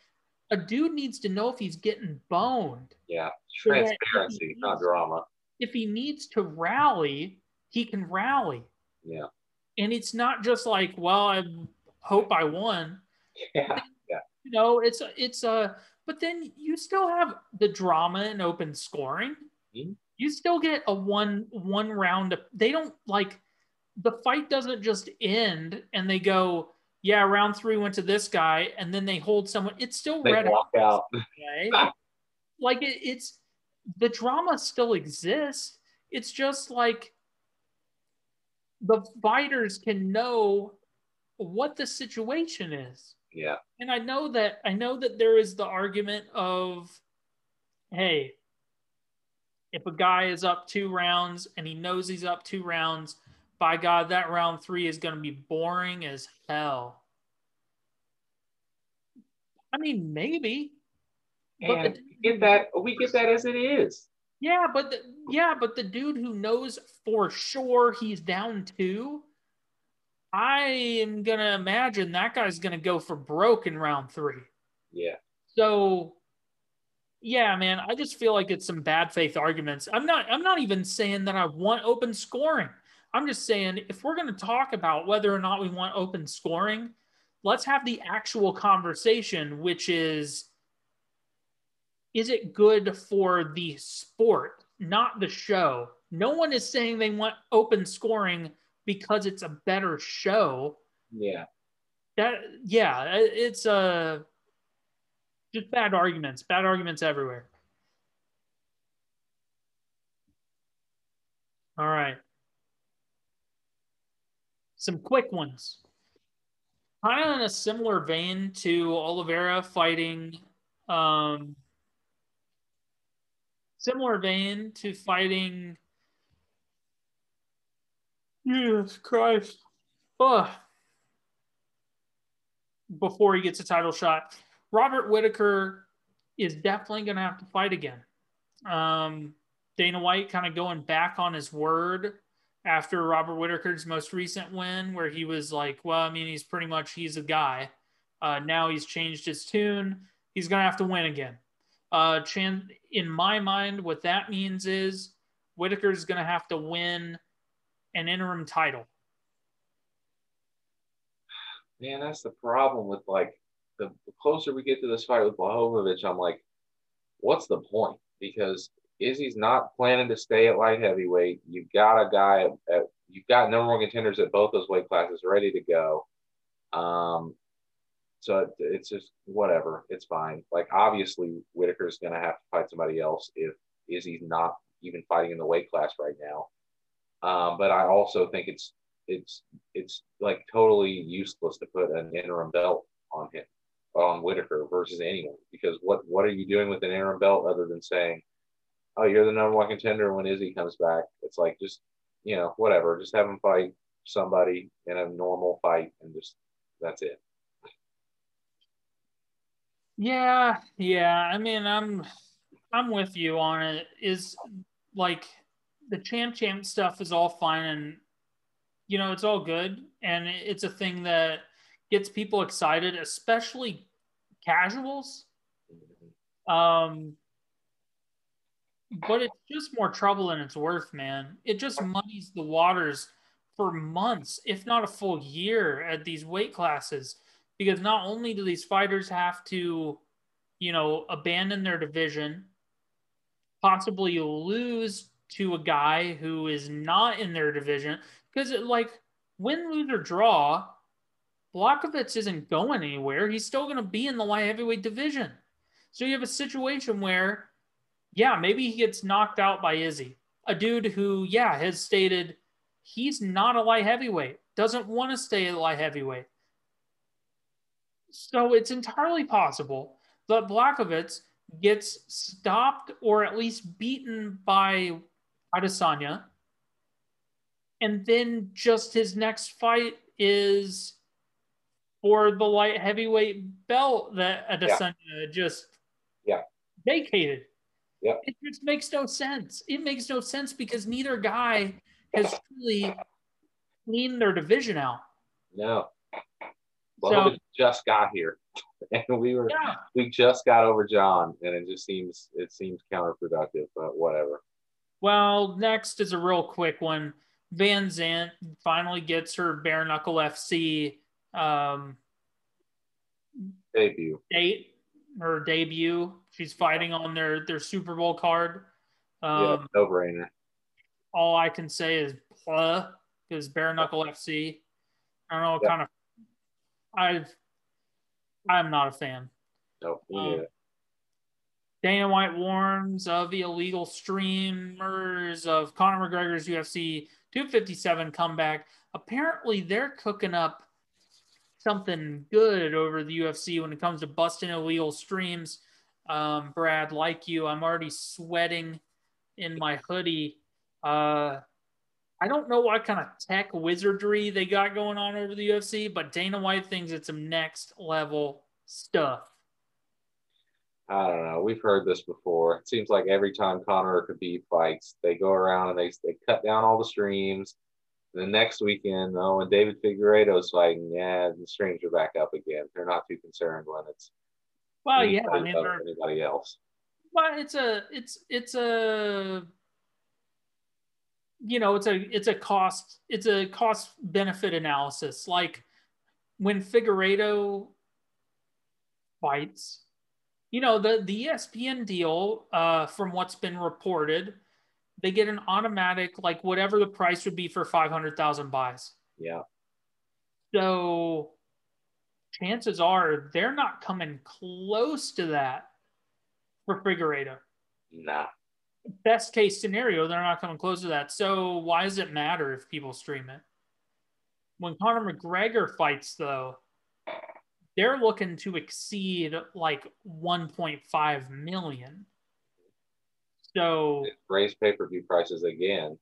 a dude needs to know if he's getting boned. Yeah, transparency, not drama. If he needs to rally, he can rally. Yeah. And it's not just like, well, I hope I won. Yeah. You know, but then you still have the drama and open scoring. Mm-hmm. You still get a one round. They don't, like, the fight doesn't just end and they go, yeah, round three went to this guy, and then they hold someone. It's still red out. Right? Like, it's the drama still exists. It's just like the fighters can know what the situation is. Yeah. And I know that there is the argument of, hey, if a guy is up 2 rounds and he knows he's up 2 rounds, by God, that round 3 is going to be boring as hell. I mean, maybe. And we get that as it is. Yeah, but the dude who knows for sure he's down 2 I am going to imagine that guy's going to go for broke in round three. Yeah. So, yeah, man, I just feel like it's some bad faith arguments. I'm not even saying that I want open scoring. I'm just saying if we're going to talk about whether or not we want open scoring, let's have the actual conversation, which is it good for the sport, not the show? No one is saying they want open scoring because it's a better show. Yeah. It's just bad arguments everywhere. All right. Some quick ones. Kind of in a similar vein to Oliveira fighting, Jesus Christ. Ugh. Before he gets a title shot, Robert Whittaker is definitely going to have to fight again. Dana White kind of going back on his word after Robert Whittaker's most recent win, where he was like, well, I mean, he's a guy. Now he's changed his tune. He's going to have to win again. In my mind, what that means is Whittaker's going to have to win an interim title. Man, that's the problem with, like, the closer we get to this fight with Błachowicz, I'm like, what's the point? Because Izzy's not planning to stay at light heavyweight. You've got a guy you've got number one contenders at both those weight classes ready to go. So it's just whatever. It's fine. Like, obviously, Whittaker's going to have to fight somebody else if Izzy's not even fighting in the weight class right now. But I also think it's like totally useless to put an interim belt on him, on Whittaker versus anyone, because what are you doing with an interim belt other than saying, oh, you're the number one contender when Izzy comes back? It's like, just, you know, whatever, just have him fight somebody in a normal fight and just, that's it. Yeah. I mean, I'm with you on it. Is like, the champ stuff is all fine and, you know, it's all good. And it's a thing that gets people excited, especially casuals. But it's just more trouble than it's worth, man. It just muddies the waters for months, if not a full year, at these weight classes, because not only do these fighters have to, you know, abandon their division, possibly lose to a guy who is not in their division, because it, like, win, lose, or draw, Błachowicz isn't going anywhere. He's still going to be in the light heavyweight division. So you have a situation where, yeah, maybe he gets knocked out by Izzy, a dude who, yeah, has stated he's not a light heavyweight, doesn't want to stay at light heavyweight. So it's entirely possible that Błachowicz gets stopped or at least beaten by Adesanya, and then just his next fight is for the light heavyweight belt that Adesanya just vacated. Yeah. It just makes no sense. It makes no sense because neither guy has really cleaned their division out. No. Well, so, we just got here, and we just got over John, and it seems counterproductive, but whatever. Well, next is a real quick one. Van Zandt finally gets her bare knuckle FC debut. Her debut. She's fighting on their Super Bowl card. No brainer. All I can say is blah, because bare knuckle FC. I don't know what kind of. I'm not a fan. Nope. Dana White warns of the illegal streamers of Conor McGregor's UFC 257 comeback. Apparently, they're cooking up something good over the UFC when it comes to busting illegal streams. Brad, like you, I'm already sweating in my hoodie. I don't know what kind of tech wizardry they got going on over the UFC, but Dana White thinks it's some next level stuff. I don't know. We've heard this before. It seems like every time Conor or Khabib fights, they go around and they cut down all the streams. The next weekend, though, when David Figueiredo's fighting, yeah, the strings are back up again. They're not too concerned when it's well, yeah, I mean, anybody else. Well, it's a you know, it's a cost benefit analysis. Like when Figueiredo fights, you know, the ESPN deal, from what's been reported, they get an automatic, like whatever the price would be for 500,000 buys. Yeah. So chances are they're not coming close to that for Figueiredo. Nah. Best case scenario, they're not coming close to that. So why does it matter if people stream it? When Conor McGregor fights, though, they're looking to exceed like 1.5 million. So raise pay-per-view prices again.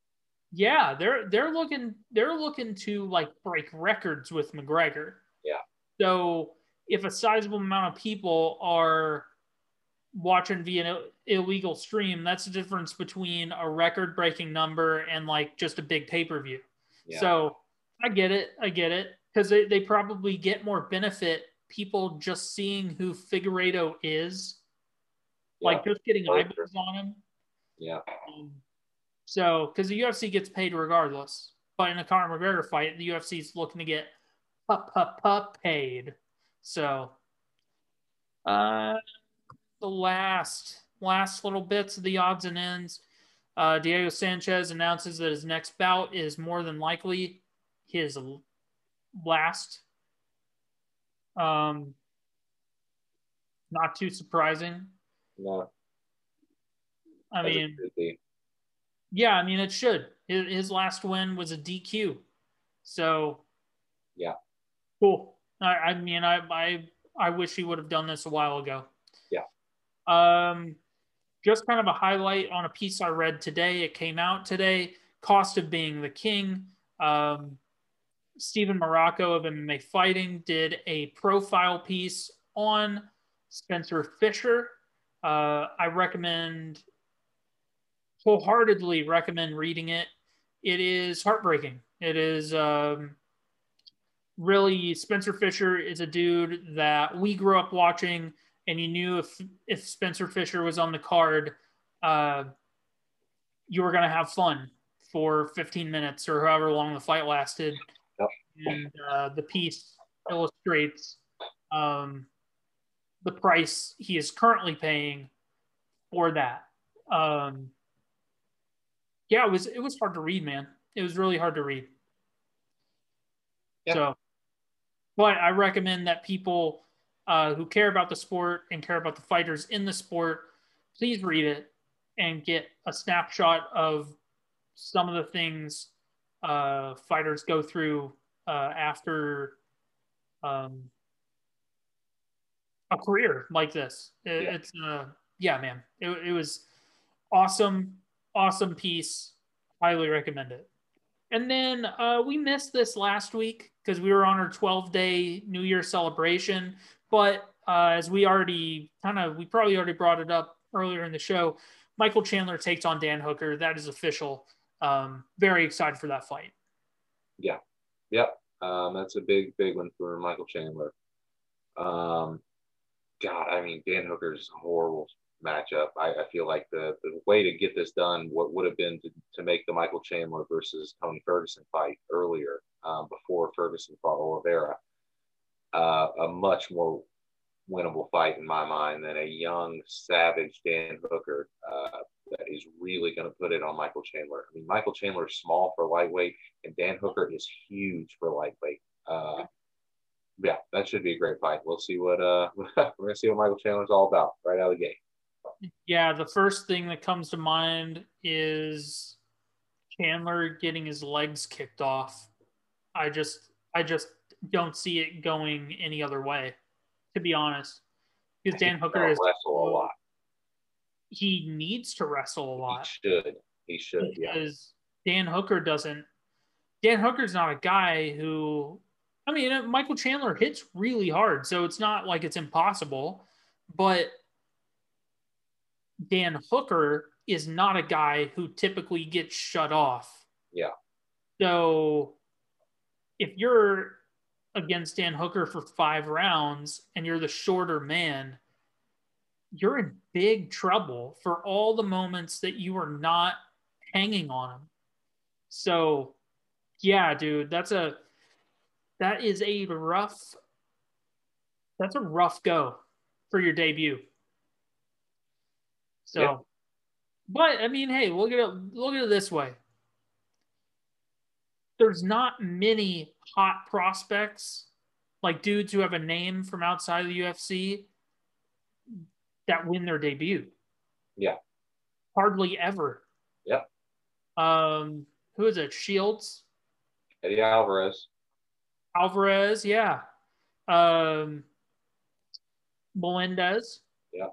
Yeah, they're looking to like break records with McGregor. Yeah. So if a sizable amount of people are watching via an illegal stream, that's the difference between a record-breaking number and like just a big pay-per-view. Yeah. So I get it, because they probably get more benefit people just seeing who Figueiredo is, like just getting eyeballs on him. Yeah. So, because the UFC gets paid regardless, but in a Conor McGregor fight, the UFC is looking to get paid. So, the last little bits of the odds and ends. Diego Sanchez announces that his next bout is more than likely his last. Not too surprising. No. I mean, yeah, I mean, it should. His last win was a DQ. So, yeah. Cool. I mean, I wish he would have done this a while ago. Yeah. Just kind of a highlight on a piece I read today. It came out today. Cost of Being the King. Stephen Morocco of MMA Fighting did a profile piece on Spencer Fisher. I wholeheartedly recommend reading it. It is heartbreaking. It is really, Spencer Fisher is a dude that we grew up watching, and you knew if Spencer Fisher was on the card, you were going to have fun for 15 minutes or however long the fight lasted. Yep. And the piece illustrates the price he is currently paying for that. Yeah, it was hard to read, man. It was really hard to read. Yeah. So, but I recommend that people who care about the sport and care about the fighters in the sport, please read it and get a snapshot of some of the things fighters go through after a career like this. It's, man. It was awesome piece. Highly recommend it. And then we missed this last week because we were on our 12-day New Year celebration. But as we probably already brought it up earlier in the show, Michael Chandler takes on Dan Hooker. That is official. Very excited for that fight. Yeah. Yep. That's a big, big one for Michael Chandler. God, I mean, Dan Hooker's a horrible matchup. I feel like the way to get this done would have been to make the Michael Chandler versus Tony Ferguson fight earlier, before Ferguson fought Oliveira. A much more winnable fight in my mind than a young, savage Dan Hooker that is really going to put it on Michael Chandler. I mean, Michael Chandler is small for lightweight, and Dan Hooker is huge for lightweight. Yeah, that should be a great fight. We'll see what we're gonna see what Michael Chandler's all about right out of the gate. Yeah, the first thing that comes to mind is Chandler getting his legs kicked off. I just don't see it going any other way, to be honest. Because Dan Hooker is wrestle a lot. He needs to wrestle a lot. He should. Because yeah. Dan Hooker's not a guy who. I mean, Michael Chandler hits really hard, so it's not like it's impossible, but Dan Hooker is not a guy who typically gets shut off. Yeah. So if you're against Dan Hooker for 5 rounds and you're the shorter man, you're in big trouble for all the moments that you are not hanging on him. So yeah, dude, that's a rough go for your debut. So, yeah. But I mean, hey, look at it this way. There's not many hot prospects, like dudes who have a name from outside of the UFC, that win their debut. Yeah. Hardly ever. Yeah. Who is it? Shields? Eddie Alvarez. Alvarez, yeah. Melendez. Yeah.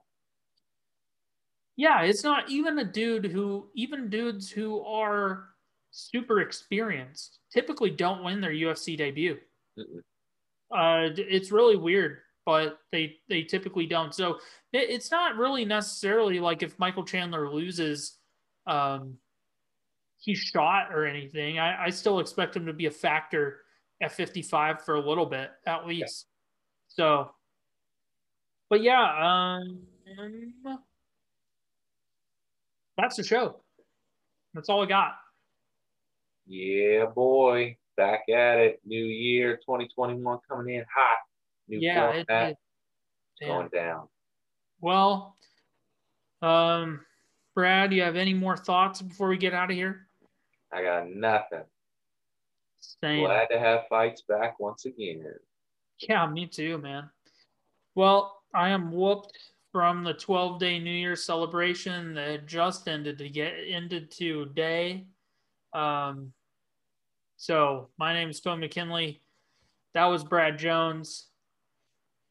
Yeah, it's not even a dude who, even dudes who are super experienced typically don't win their UFC debut. Mm-mm. It's really weird, but they typically don't. So it's not really necessarily like if Michael Chandler loses, he's shot or anything. I still expect him to be a factor at 55 for a little bit at least. Yeah. So, but yeah, that's the show. That's all I got. Yeah, boy. Back at it. New year, 2021 coming in hot. New format. It's going down. Well, Brad, do you have any more thoughts before we get out of here? I got nothing. Same. Glad to have fights back once again. Yeah, me too, man. Well, I am whooped from the 12-day New Year celebration that just ended today. So my name is Phil McKinley. That was Brad Jones,